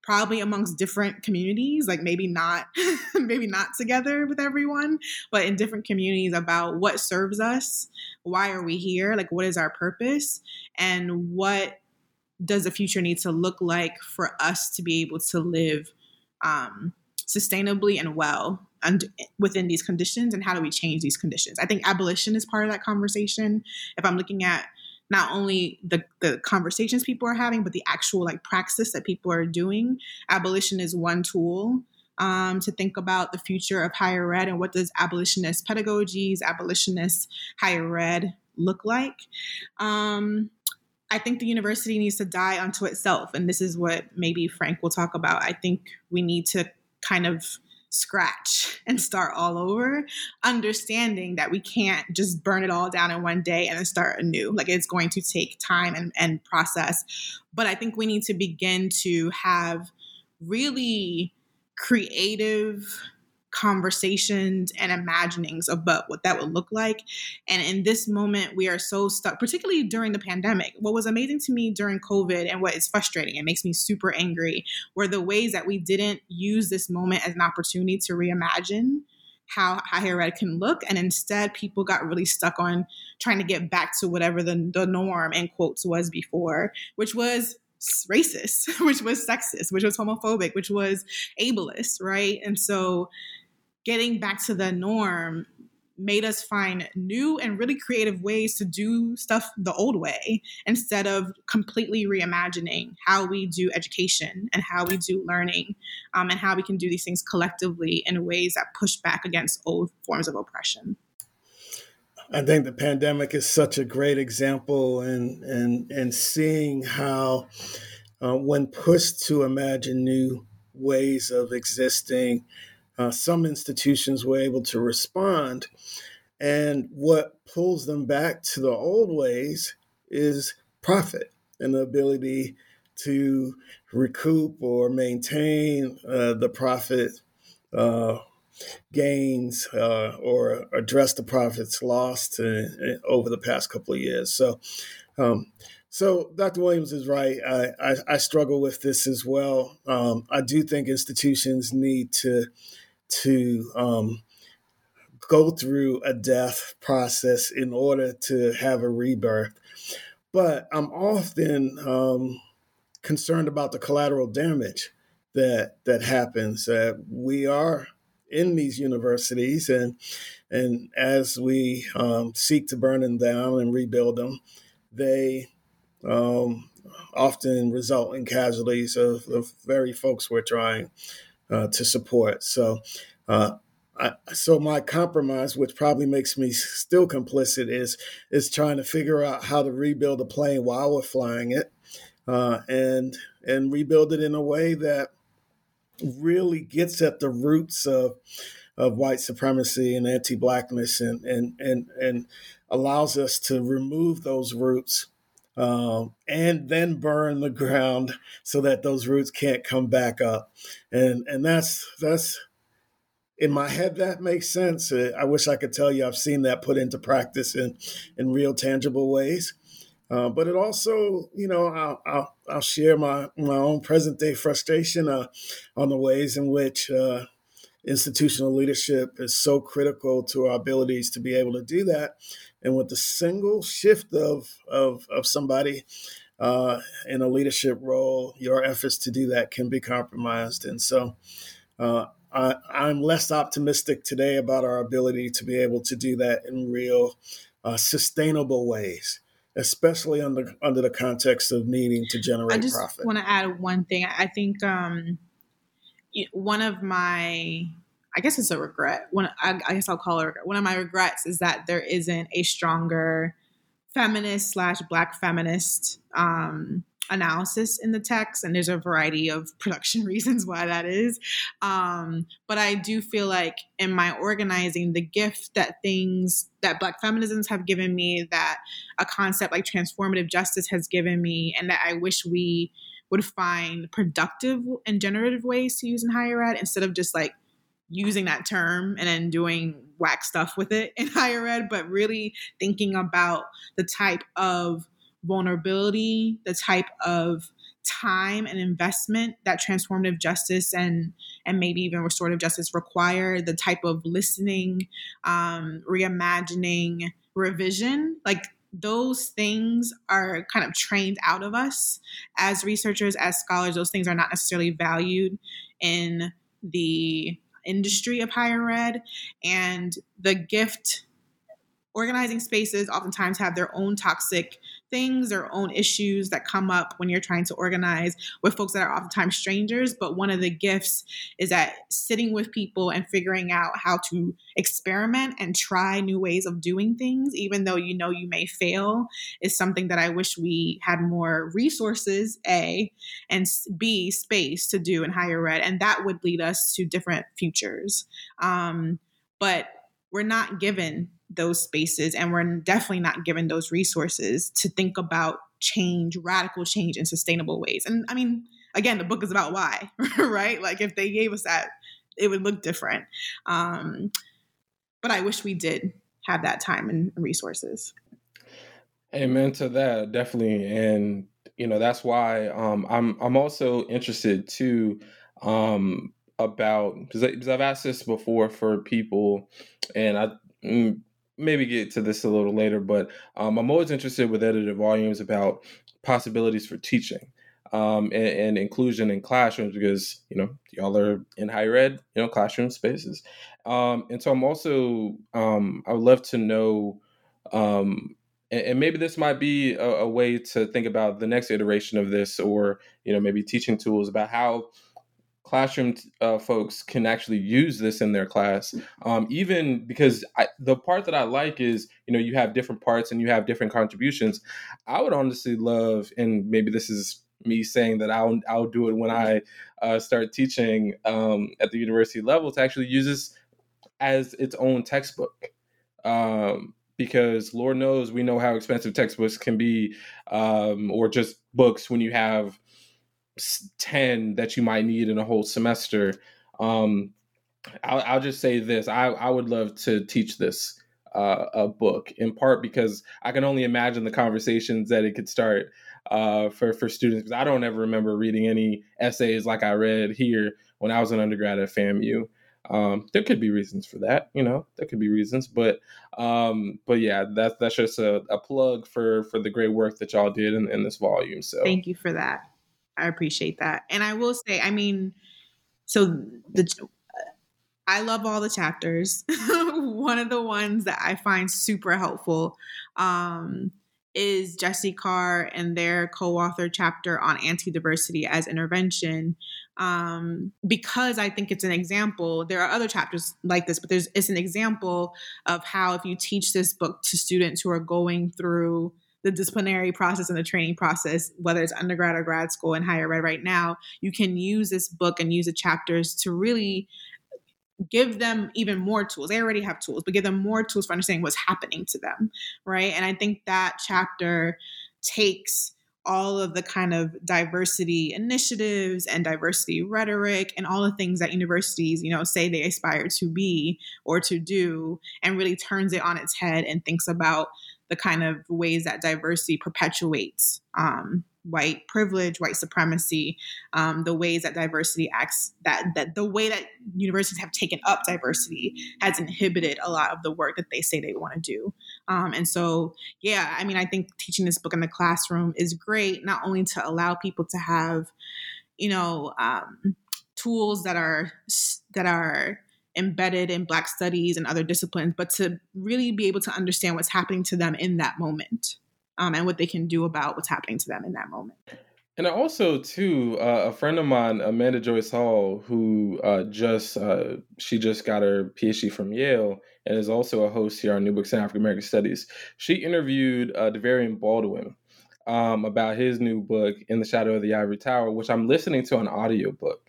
probably amongst different communities, like maybe not, maybe not together with everyone, but in different communities about what serves us, why are we here, like what is our purpose, and what does the future need to look like for us to be able to live um, sustainably and well und- within these conditions, and how do we change these conditions? I think abolition is part of that conversation. If I'm looking at not only the, the conversations people are having, but the actual like praxis that people are doing. Abolition is one tool um, to think about the future of higher ed and what does abolitionist pedagogies, abolitionist higher ed look like. Um, I think the university needs to die unto itself. And this is what maybe Frank will talk about. I think we need to kind of scratch and start all over, understanding that we can't just burn it all down in one day and then start anew. Like it's going to take time and, and process. But I think we need to begin to have really creative conversations and imaginings about what that would look like. And in this moment, we are so stuck, particularly during the pandemic. What was amazing to me during COVID and what is frustrating, it makes me super angry, were the ways that we didn't use this moment as an opportunity to reimagine how higher ed can look. And instead, people got really stuck on trying to get back to whatever the, the norm, in quotes, was before, which was racist, which was sexist, which was homophobic, which was ableist, right? And so getting back to the norm made us find new and really creative ways to do stuff the old way instead of completely reimagining how we do education and how we do learning um, and how we can do these things collectively in ways that push back against old forms of oppression. I think the pandemic is such a great example and and and seeing how uh, when pushed to imagine new ways of existing, Uh, some institutions were able to respond. And what pulls them back to the old ways is profit and the ability to recoup or maintain uh, the profit uh, gains uh, or address the profits lost uh, over the past couple of years. So um, So Doctor Williams is right. I, I, I struggle with this as well. Um, I do think institutions need to to um, go through a death process in order to have a rebirth. But I'm often um, concerned about the collateral damage that that happens. Uh, we are in these universities, and and as we um, seek to burn them down and rebuild them, they um, often result in casualties of the very folks we're trying Uh, to support. So uh, I, so my compromise, which probably makes me still complicit, is is trying to figure out how to rebuild a plane while we're flying it uh, and and rebuild it in a way that really gets at the roots of of white supremacy and anti-Blackness and and and, and allows us to remove those roots um, and then burn the ground so that those roots can't come back up. And and that's that's in my head, that makes sense. I wish I could tell you I've seen that put into practice in, in real tangible ways. Uh, but it also, you know, I'll, I'll, I'll share my, my own present day frustration uh, on the ways in which uh, institutional leadership is so critical to our abilities to be able to do that. And with the single shift of of, of somebody uh, in a leadership role, your efforts to do that can be compromised. And so uh, I, I'm less optimistic today about our ability to be able to do that in real uh, sustainable ways, especially under under the context of needing to generate profit. I just profit. want to add one thing. I think um, one of my, I guess it's a regret. One, I, I guess I'll call it a regret. One of my regrets is that there isn't a stronger feminist slash Black feminist um, analysis in the text. And there's a variety of production reasons why that is. Um, but I do feel like in my organizing, the gift that things that Black feminisms have given me, that a concept like transformative justice has given me, and that I wish we would find productive and generative ways to use in higher ed, instead of just like using that term and then doing whack stuff with it in higher ed, but really thinking about the type of vulnerability, the type of time and investment that transformative justice and and maybe even restorative justice require, the type of listening, um, reimagining, revision. Like those things are kind of trained out of us as researchers, as scholars. Those things are not necessarily valued in the industry of higher ed. And the gift organizing spaces oftentimes have their own toxic things, their own issues that come up when you're trying to organize with folks that are oftentimes strangers. But one of the gifts is that sitting with people and figuring out how to experiment and try new ways of doing things, even though you know you may fail, is something that I wish we had more resources, A, and B, space to do in higher ed. And that would lead us to different futures. Um, but we're not given those spaces, and we're definitely not given those resources to think about change, radical change in sustainable ways. And I mean, again, the book is about why, right? Like if they gave us that, it would look different. Um, but I wish we did have that time and resources. Amen to that, definitely. And, you know, that's why um, I'm, I'm also interested too, um, about, because I've asked this before for people, and I, mm, maybe get to this a little later, but um, I'm always interested with edited volumes about possibilities for teaching um, and, and inclusion in classrooms, because, you know, y'all are in higher ed, you know, classroom spaces. Um, and so I'm also, um, I would love to know, um, and, and maybe this might be a, a way to think about the next iteration of this, or, you know, maybe teaching tools about how classroom uh, folks can actually use this in their class. Um, even because I, the part that I like is, you know, you have different parts and you have different contributions. I would honestly love, and maybe this is me saying that I'll, I'll do it when I uh, start teaching um, at the university level, to actually use this as its own textbook. Um, because Lord knows we know how expensive textbooks can be, um, or just books, when you have ten that you might need in a whole semester. Um, I'll, I'll just say this. I, I would love to teach this uh, a book, in part because I can only imagine the conversations that it could start uh, for, for students. Because I don't ever remember reading any essays like I read here when I was an undergrad at FAMU. Um, there could be reasons for that, you know, there could be reasons, but, um, but yeah, that's, that's just a, a plug for, for the great work that y'all did in, in this volume. So thank you for that. I appreciate that. And I will say, I mean, so the, I love all the chapters. One of the ones that I find super helpful um, is Jesse Carr and their co-author chapter on anti-diversity as intervention. Um, because I think it's an example. There are other chapters like this, but there's, it's an example of how if you teach this book to students who are going through the disciplinary process and the training process, whether it's undergrad or grad school and higher ed right now, you can use this book and use the chapters to really give them even more tools. They already have tools, but give them more tools for understanding what's happening to them, right? And I think that chapter takes all of the kind of diversity initiatives and diversity rhetoric and all the things that universities, you know, say they aspire to be or to do, and really turns it on its head and thinks about the kind of ways that diversity perpetuates um, white privilege, white supremacy, um, the ways that diversity acts, that that the way that universities have taken up diversity has inhibited a lot of the work that they say they want to do. Um, and so, yeah, I mean, I think teaching this book in the classroom is great, not only to allow people to have, you know, um, tools that are that are embedded in Black studies and other disciplines, but to really be able to understand what's happening to them in that moment. Um, and what they can do about what's happening to them in that moment. And also, too, uh, a friend of mine, Amanda Joyce Hall, who uh, just uh, she just got her P H D from Yale and is also a host here on New Books in African American Studies. She interviewed uh, DeVarian Baldwin um, about his new book, In the Shadow of the Ivory Tower, which I'm listening to on audiobook.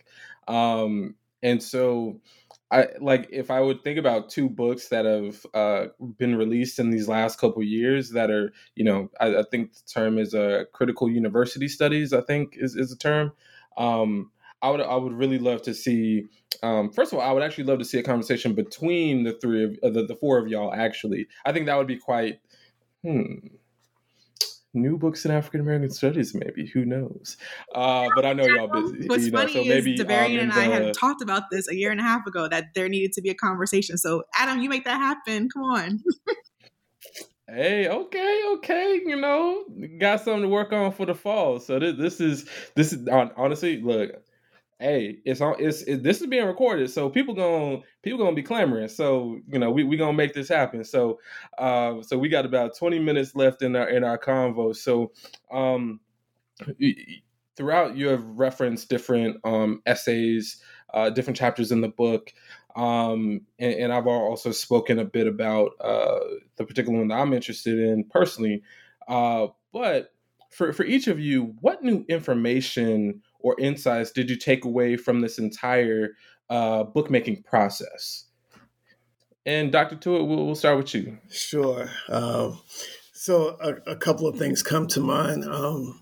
Um, and so... I like if I would think about two books that have uh, been released in these last couple of years that are, you know, I, I think the term is a uh, critical university studies, I think is, is a term. Um, I would I would really love to see. Um, first of all, I would actually love to see a conversation between the three of uh, the, the four of y'all. Actually, I think that would be quite. Hmm. New Books in African American Studies, maybe, who knows? Uh, but I know y'all busy. What's you know, funny so maybe, is DeVarian um, and I the... had talked about this a year and a half ago that there needed to be a conversation. So Adam, you make that happen. Come on. Hey, okay, okay. You know, got something to work on for the fall. So this, this is this is honestly, look. Hey, it's on. It's it, this is being recorded, so people gonna people gonna be clamoring. So you know, we we gonna make this happen. So, uh, so we got about twenty minutes left in our in our convo. So, um, throughout you have referenced different um essays, uh, different chapters in the book, um, and, and I've also spoken a bit about uh the particular one that I'm interested in personally, uh, but for for each of you, what new information or insights did you take away from this entire uh, bookmaking process? And Doctor Tuitt, we'll, we'll start with you. Sure. Um, so a, a couple of things come to mind. Um,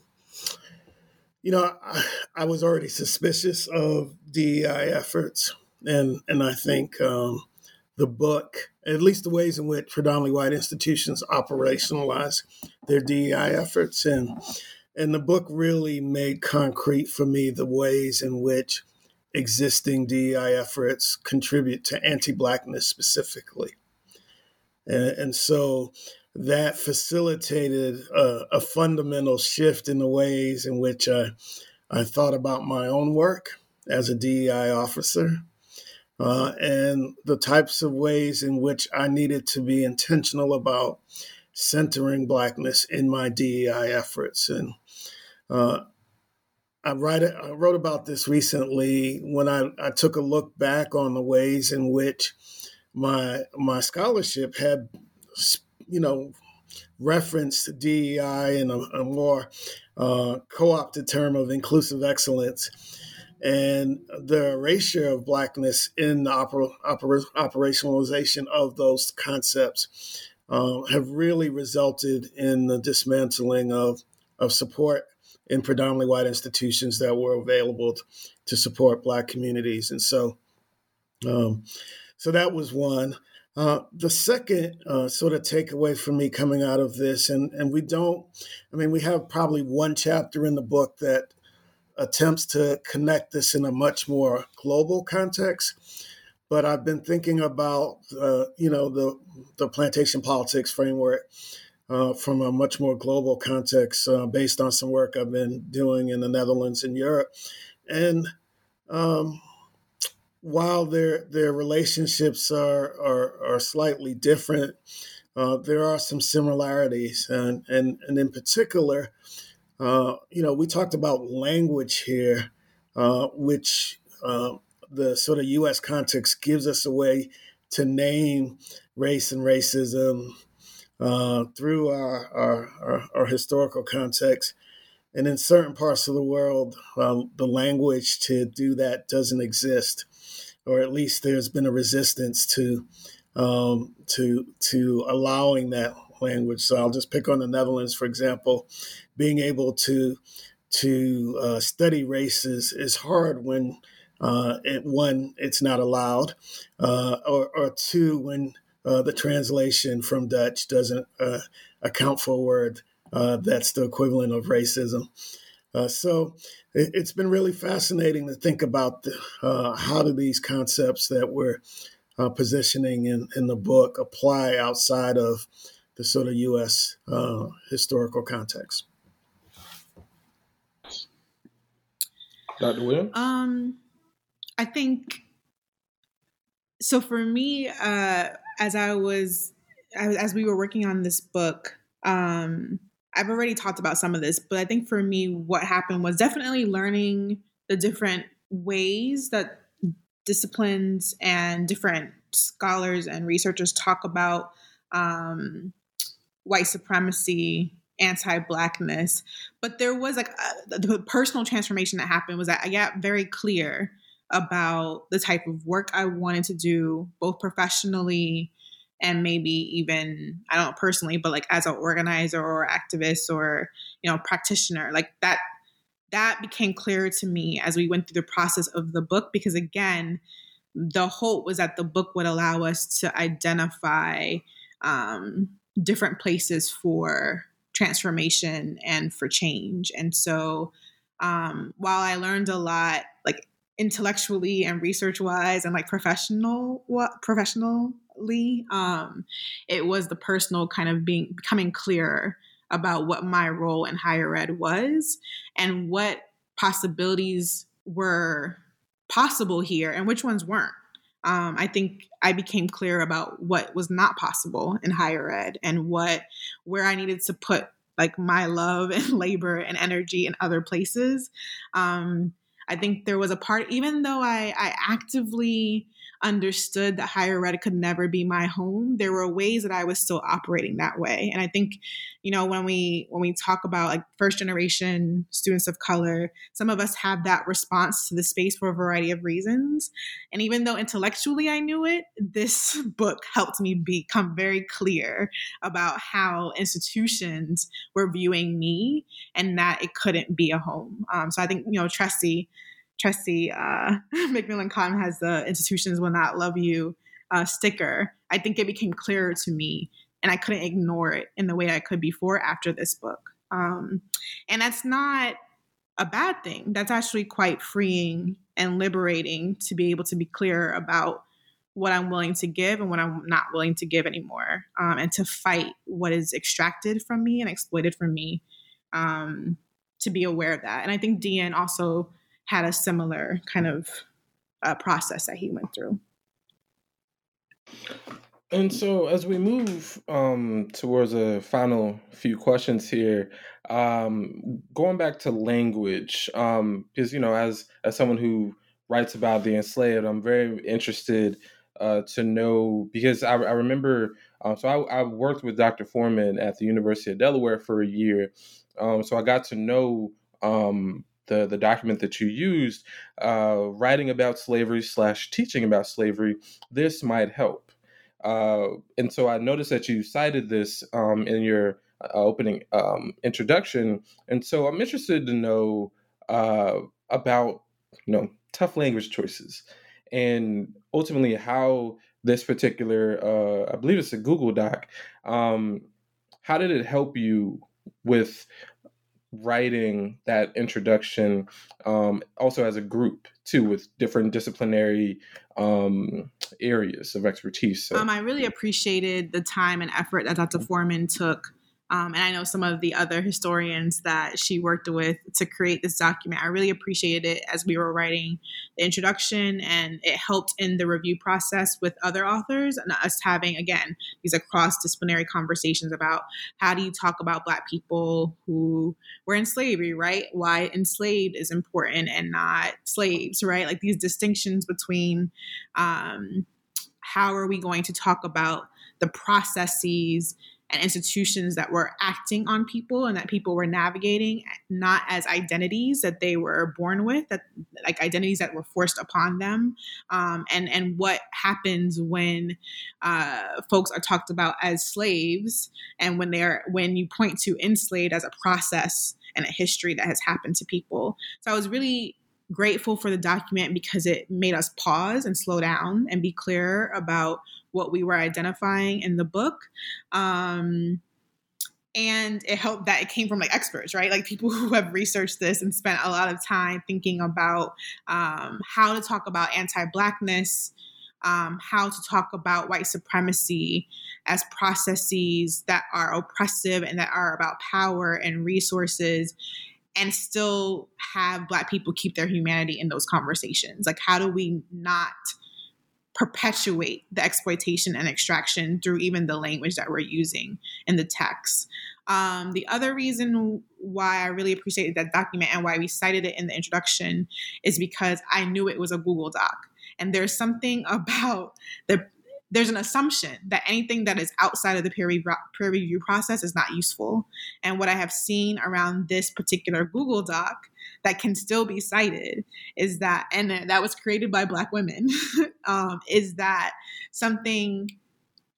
you know, I, I was already suspicious of D E I efforts. And, and I think um, the book, at least the ways in which predominantly white institutions operationalize their D E I efforts and And the book really made concrete for me the ways in which existing D E I efforts contribute to anti-Blackness specifically. And, and so that facilitated a, a fundamental shift in the ways in which I, I thought about my own work as a D E I officer uh, and the types of ways in which I needed to be intentional about centering Blackness in my D E I efforts. And Uh, I, write, I wrote about this recently when I, I took a look back on the ways in which my my scholarship had, you know, referenced D E I in a, a more uh, co-opted term of inclusive excellence, and the erasure of Blackness in the opera, opera, operationalization of those concepts uh, have really resulted in the dismantling of of support in predominantly white institutions that were available to support Black communities. And so um, so that was one. Uh, the second uh, sort of takeaway for me coming out of this, and, and we don't, I mean, we have probably one chapter in the book that attempts to connect this in a much more global context, but I've been thinking about, uh, you know, the, the plantation politics framework Uh, from a much more global context uh, based on some work I've been doing in the Netherlands and Europe. And um, while their their relationships are are, are slightly different, uh, there are some similarities. And, and, and in particular, uh, you know, we talked about language here, uh, which uh, the sort of U S context gives us a way to name race and racism, Uh, through our, our, our, our historical context. And in certain parts of the world, uh, the language to do that doesn't exist, or at least there's been a resistance to um, to to allowing that language. So I'll just pick on the Netherlands, for example. Being able to to uh, study races is hard when uh, it, one, it's not allowed, uh, or, or two, when uh, the translation from Dutch doesn't uh, account for a word uh, that's the equivalent of racism. Uh, so it, it's been really fascinating to think about the, uh, how do these concepts that we're uh, positioning in, in the book apply outside of the sort of U S uh, historical context. Doctor Williams? Um, I think, so for me, uh, as I was, as we were working on this book, um, I've already talked about some of this, but I think for me, what happened was definitely learning the different ways that disciplines and different scholars and researchers talk about um, white supremacy, anti-Blackness. But there was like a, the personal transformation that happened was that I got very clear about the type of work I wanted to do, both professionally and maybe even, I don't know personally, but like as an organizer or activist or, you know, practitioner, like that, that became clearer to me as we went through the process of the book, because again, the hope was that the book would allow us to identify um, different places for transformation and for change. And so um, while I learned a lot, like intellectually and research wise and like professional, what professionally, um, it was the personal kind of being, becoming clearer about what my role in higher ed was and what possibilities were possible here and which ones weren't. Um, I think I became clear about what was not possible in higher ed and what, where I needed to put like my love and labor and energy in other places. Um, I think there was a part, even though I, I actively understood that higher ed could never be my home, there were ways that I was still operating that way. And I think, you know, when we, when we talk about like first generation students of color, some of us have that response to the space for a variety of reasons. And even though intellectually I knew it, this book helped me become very clear about how institutions were viewing me and that it couldn't be a home. Um, so I think, you know, Tressie, Tressie uh, McMillan-Cotton has the Institutions Will Not Love You uh, sticker. I think it became clearer to me and I couldn't ignore it in the way I could before after this book. Um, and that's not a bad thing. That's actually quite freeing and liberating to be able to be clear about what I'm willing to give and what I'm not willing to give anymore, um, and to fight what is extracted from me and exploited from me, um, to be aware of that. And I think Dian also had a similar kind of uh, process that he went through. And so as we move um, towards a final few questions here, um, going back to language, because, um, you know, as as someone who writes about the enslaved, I'm very interested uh, to know, because I, I remember, um, so I, I worked with Doctor Foreman at the University of Delaware for a year. Um, so I got to know um the the document that you used, uh, writing about slavery slash teaching about slavery, this might help. Uh, and so I noticed that you cited this um, in your uh, opening um, introduction. And so I'm interested to know uh, about, you know, tough language choices and ultimately how this particular, uh, I believe it's a Google Doc, um, how did it help you with writing that introduction, um, also as a group too, with different disciplinary um, areas of expertise. So. Um, I really appreciated the time and effort that Doctor Foreman took, um, and I know some of the other historians that she worked with to create this document. I really appreciated it as we were writing the introduction, and it helped in the review process with other authors and us having, again, these cross-disciplinary conversations about how do you talk about Black people who were in slavery, right? Why enslaved is important and not slaves, right? Like these distinctions between um, how are we going to talk about the processes and institutions that were acting on people and that people were navigating, not as identities that they were born with, that like identities that were forced upon them, um, and, and what happens when uh, folks are talked about as slaves, and when they're when you point to enslaved as a process and a history that has happened to people. So I was really grateful for the document because it made us pause and slow down and be clearer about what we were identifying in the book. Um, and it helped that it came from like experts, right? Like people who have researched this and spent a lot of time thinking about um, how to talk about anti-Blackness, um, how to talk about white supremacy as processes that are oppressive and that are about power and resources, and still have Black people keep their humanity in those conversations. Like, how do we not perpetuate the exploitation and extraction through even the language that we're using in the text? Um, the other reason why I really appreciated that document and why we cited it in the introduction is because I knew it was a Google Doc. And there's something about the there's an assumption that anything that is outside of the peer review, peer review process is not useful. And what I have seen around this particular Google Doc that can still be cited is that, and that was created by Black women, um, is that something,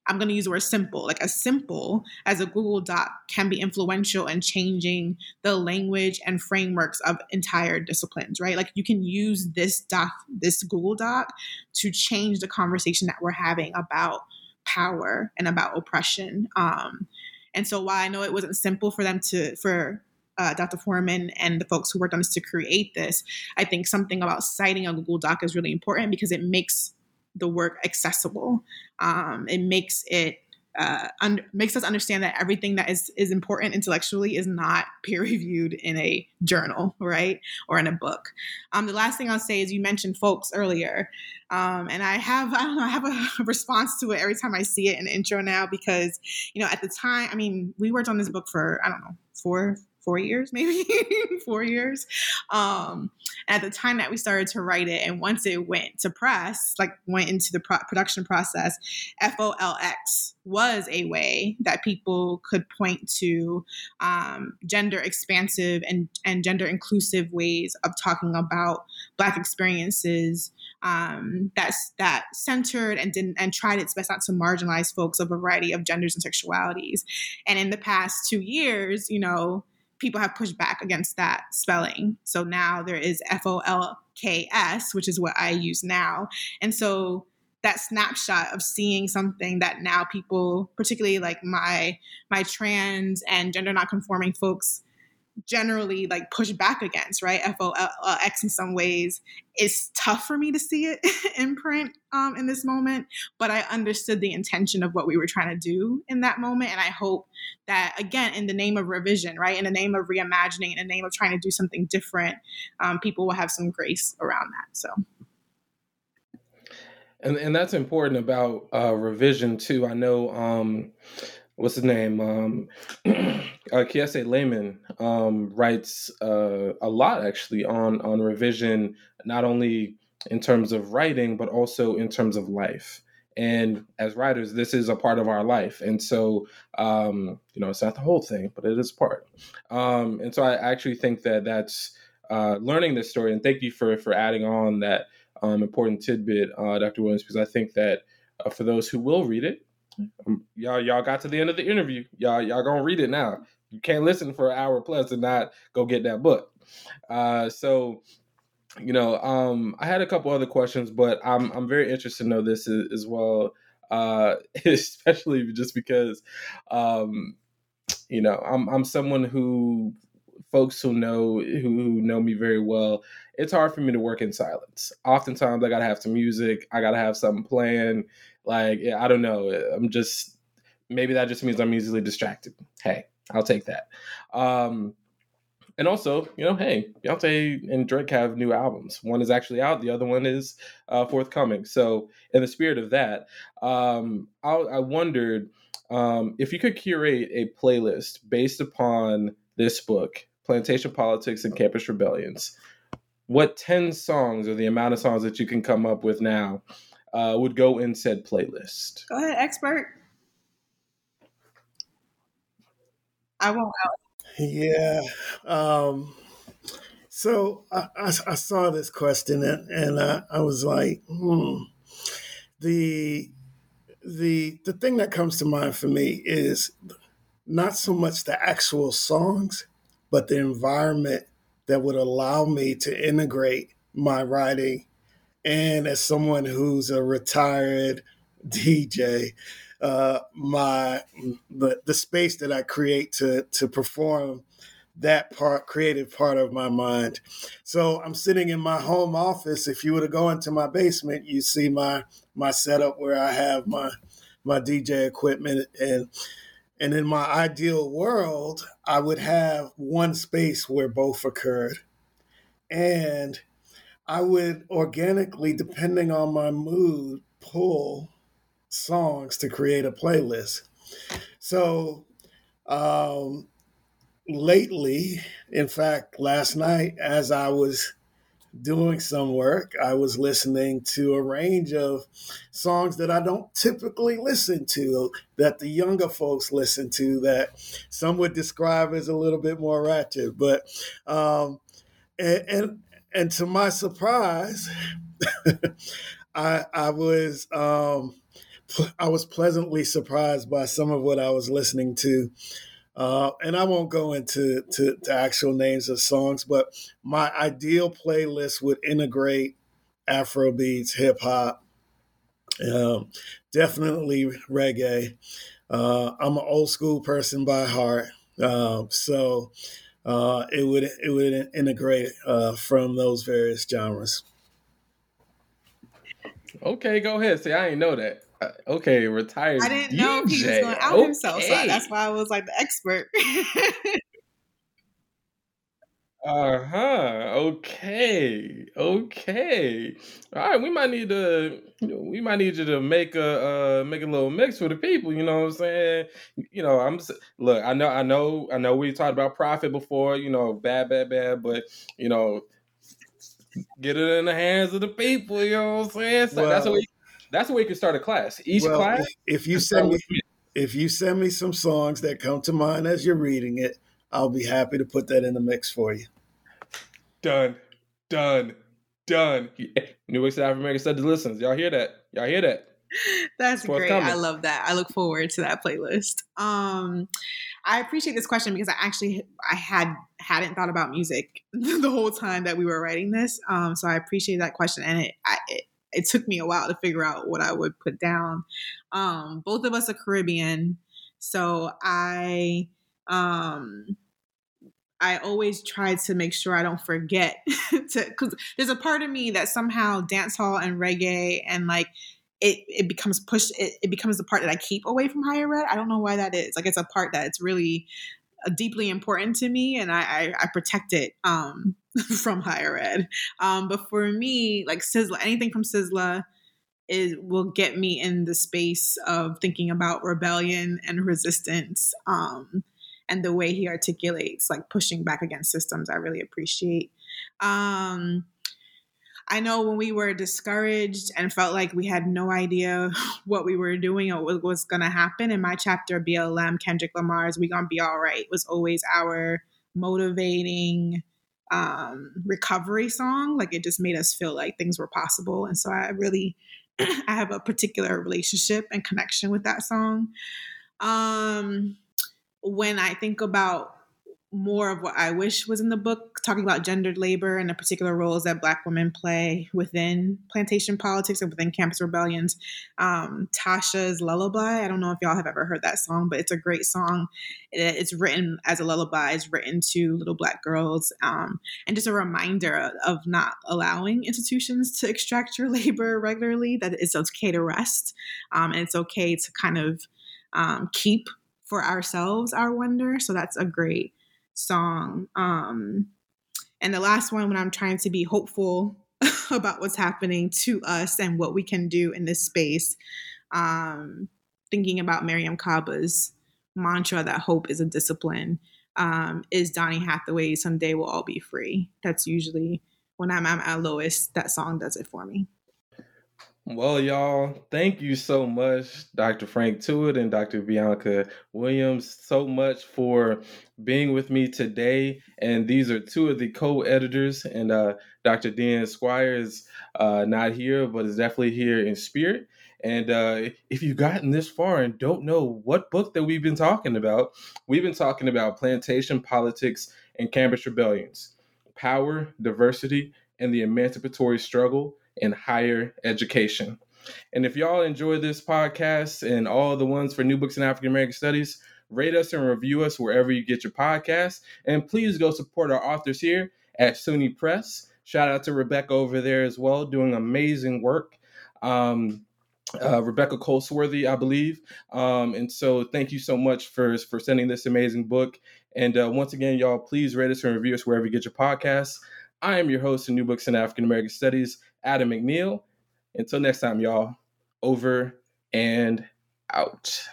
I'm going to use the word simple, like as simple as a Google Doc can be influential in changing the language and frameworks of entire disciplines, right? Like you can use this doc, this Google Doc to change the conversation that we're having about power and about oppression. Um, and so while I know it wasn't simple for them to, for uh, Doctor Foreman and the folks who worked on this to create this, I think something about citing a Google Doc is really important because it makes the work accessible. Um, it makes it uh, un- makes us understand that everything that is, is important intellectually is not peer reviewed in a journal, right? Or in a book. Um, the last thing I'll say is you mentioned folks earlier. Um, and I have, I don't know, I have a response to it every time I see it in the intro now, because, you know, at the time, I mean, we worked on this book for, I don't know, four, four years, maybe four years. Um, at the time that we started to write it, and once it went to press, like went into the pro- production process, F O L X was a way that people could point to um, gender expansive and, and gender inclusive ways of talking about Black experiences um, that's, that centered and didn't, and tried its best not to marginalize folks of a variety of genders and sexualities. And in the past two years, you know, people have pushed back against that spelling. So now there is F O L K S, which is what I use now. And so that snapshot of seeing something that now people, particularly like my my trans and gender non-conforming folks, generally like push back against, right? F O L X in some ways. It's tough for me to see it in print um, in this moment, but I understood the intention of what we were trying to do in that moment. And I hope that, again, in the name of revision, right? In the name of reimagining, in the name of trying to do something different, um, people will have some grace around that, so. And, and that's important about uh, revision too. I know, um, what's his name? Um, uh, Kiese Lehman um, writes uh, a lot actually on, on revision, not only in terms of writing, but also in terms of life. And as writers, this is a part of our life. And so, um, you know, it's not the whole thing, but it is part. Um, and so I actually think that that's uh, learning this story. And thank you for, for adding on that Um, important tidbit, uh, Doctor Williams, because I think that uh, for those who will read it, um, y'all y'all got to the end of the interview. Y'all y'all gonna read it now. You can't listen for an hour plus and not go get that book. Uh, so, you know, um, I had a couple other questions, but I'm I'm very interested to know this as, as well, uh, especially just because, um, you know, I'm I'm someone who. Folks who know who, who know me very well, it's hard for me to work in silence. Oftentimes, I gotta have some music. I gotta have something playing. Like yeah, I don't know. I'm just maybe that just means I'm easily distracted. Hey, I'll take that. Um, and also, you know, hey, Beyonce and Drake have new albums. One is actually out. The other one is uh, forthcoming. So, in the spirit of that, um, I, I wondered um, if you could curate a playlist based upon this book, Plantation Politics and Campus Rebellions, what ten songs or the amount of songs that you can come up with now uh, would go in said playlist? Go ahead, expert. I won't out. Yeah. Um, so I, I, I saw this question and, and I, I was like, hmm. The the the thing that comes to mind for me is not so much the actual songs, but the environment that would allow me to integrate my writing. And as someone who's a retired D J, uh, my the, the space that I create to to perform that part, creative part of my mind. So I'm sitting in my home office. If you were to go into my basement, you see my my setup where I have my my D J equipment. And and in my ideal world, I would have one space where both occurred. And I would organically, depending on my mood, pull songs to create a playlist. So um, lately, in fact, last night, as I was doing some work, I was listening to a range of songs that I don't typically listen to, that the younger folks listen to, that some would describe as a little bit more ratchet. But, um, and, and And to my surprise, I, I was um, I was pleasantly surprised by some of what I was listening to, uh, and I won't go into to, to actual names of songs, but my ideal playlist would integrate Afrobeats, hip hop, um, definitely reggae. Uh, I'm an old school person by heart, uh, so. Uh, it would it would integrate uh, from those various genres. Okay, go ahead. See, I didn't know that. Uh, okay, retired. I didn't D J. Know he was going out okay. himself, so that's why I was like the expert. uh huh. Okay. Okay. All right. We might need to. We might need you to make a uh, make a little mix for the people. You know what I'm saying? You know, I'm look. I know. I know. I know. We talked about profit before. You know, bad, bad, bad. But you know, get it in the hands of the people. You know what I'm saying? So well, that's a way. That's a way you can start a class. Each well, class. If you send me, if you send me some songs that come to mind as you're reading it, I'll be happy to put that in the mix for you. Done. Done. Done. Yeah. New Books in African American Studies listens. Y'all hear that? Y'all hear that? That's great. I love that. I look forward to that playlist. Um, I appreciate this question because I actually I had hadn't thought about music the whole time that we were writing this. Um, so I appreciate that question, and it, I, it it took me a while to figure out what I would put down. Um, both of us are Caribbean, so I um. I always try to make sure I don't forget to, because there's a part of me that somehow dance hall and reggae and like it, it becomes pushed. It, it becomes the part that I keep away from higher ed. I don't know why that is. Like it's a part that it's really deeply important to me, and I, I, I protect it um, from higher ed. Um, but for me, like Sizzla, anything from Sizzla is will get me in the space of thinking about rebellion and resistance. Um, And the way he articulates, like pushing back against systems, I really appreciate. Um, I know when we were discouraged and felt like we had no idea what we were doing or what was going to happen, in my chapter, B L M, Kendrick Lamar's "We Gonna Be All Right" was always our motivating um, recovery song. Like it just made us feel like things were possible. And so I really, I have a particular relationship and connection with that song. Um, When I think about more of what I wish was in the book, talking about gendered labor and the particular roles that Black women play within plantation politics and within campus rebellions, um, Tasha's Lullaby. I don't know if y'all have ever heard that song, but it's a great song. It's written as a lullaby. It's written to little Black girls, um, and just a reminder of not allowing institutions to extract your labor regularly, that it's okay to rest, um, and it's okay to kind of um, keep for ourselves our wonder. So that's a great song. Um, and the last one, when I'm trying to be hopeful about what's happening to us and what we can do in this space, um, thinking about Miriam Kaba's mantra that hope is a discipline, um, is Donny Hathaway's "Someday We'll All Be Free." That's usually when I'm, I'm at lowest, that song does it for me. Well, y'all, thank you so much, Doctor Frank Tuitt and Doctor Bianca Williams, so much for being with me today. And these are two of the co-editors, and uh, Doctor Dian Squire is uh, not here, but is definitely here in spirit. And uh, if you've gotten this far and don't know what book that we've been talking about, we've been talking about Plantation Politics and Campus Rebellions, Power, Diversity, and the Emancipatory Struggle in Higher Education. And if y'all enjoy this podcast and all the ones for New Books in African American Studies, rate us and review us wherever you get your podcasts. And please go support our authors here at SUNY Press. Shout out to Rebecca over there as well, doing amazing work. Um, Uh, Rebecca Colesworthy, I believe. Um, and so thank you so much for, for sending this amazing book. And uh, once again, y'all, please rate us and review us wherever you get your podcasts. I am your host in New Books in African American Studies, Adam McNeil. Until next time, y'all, over and out.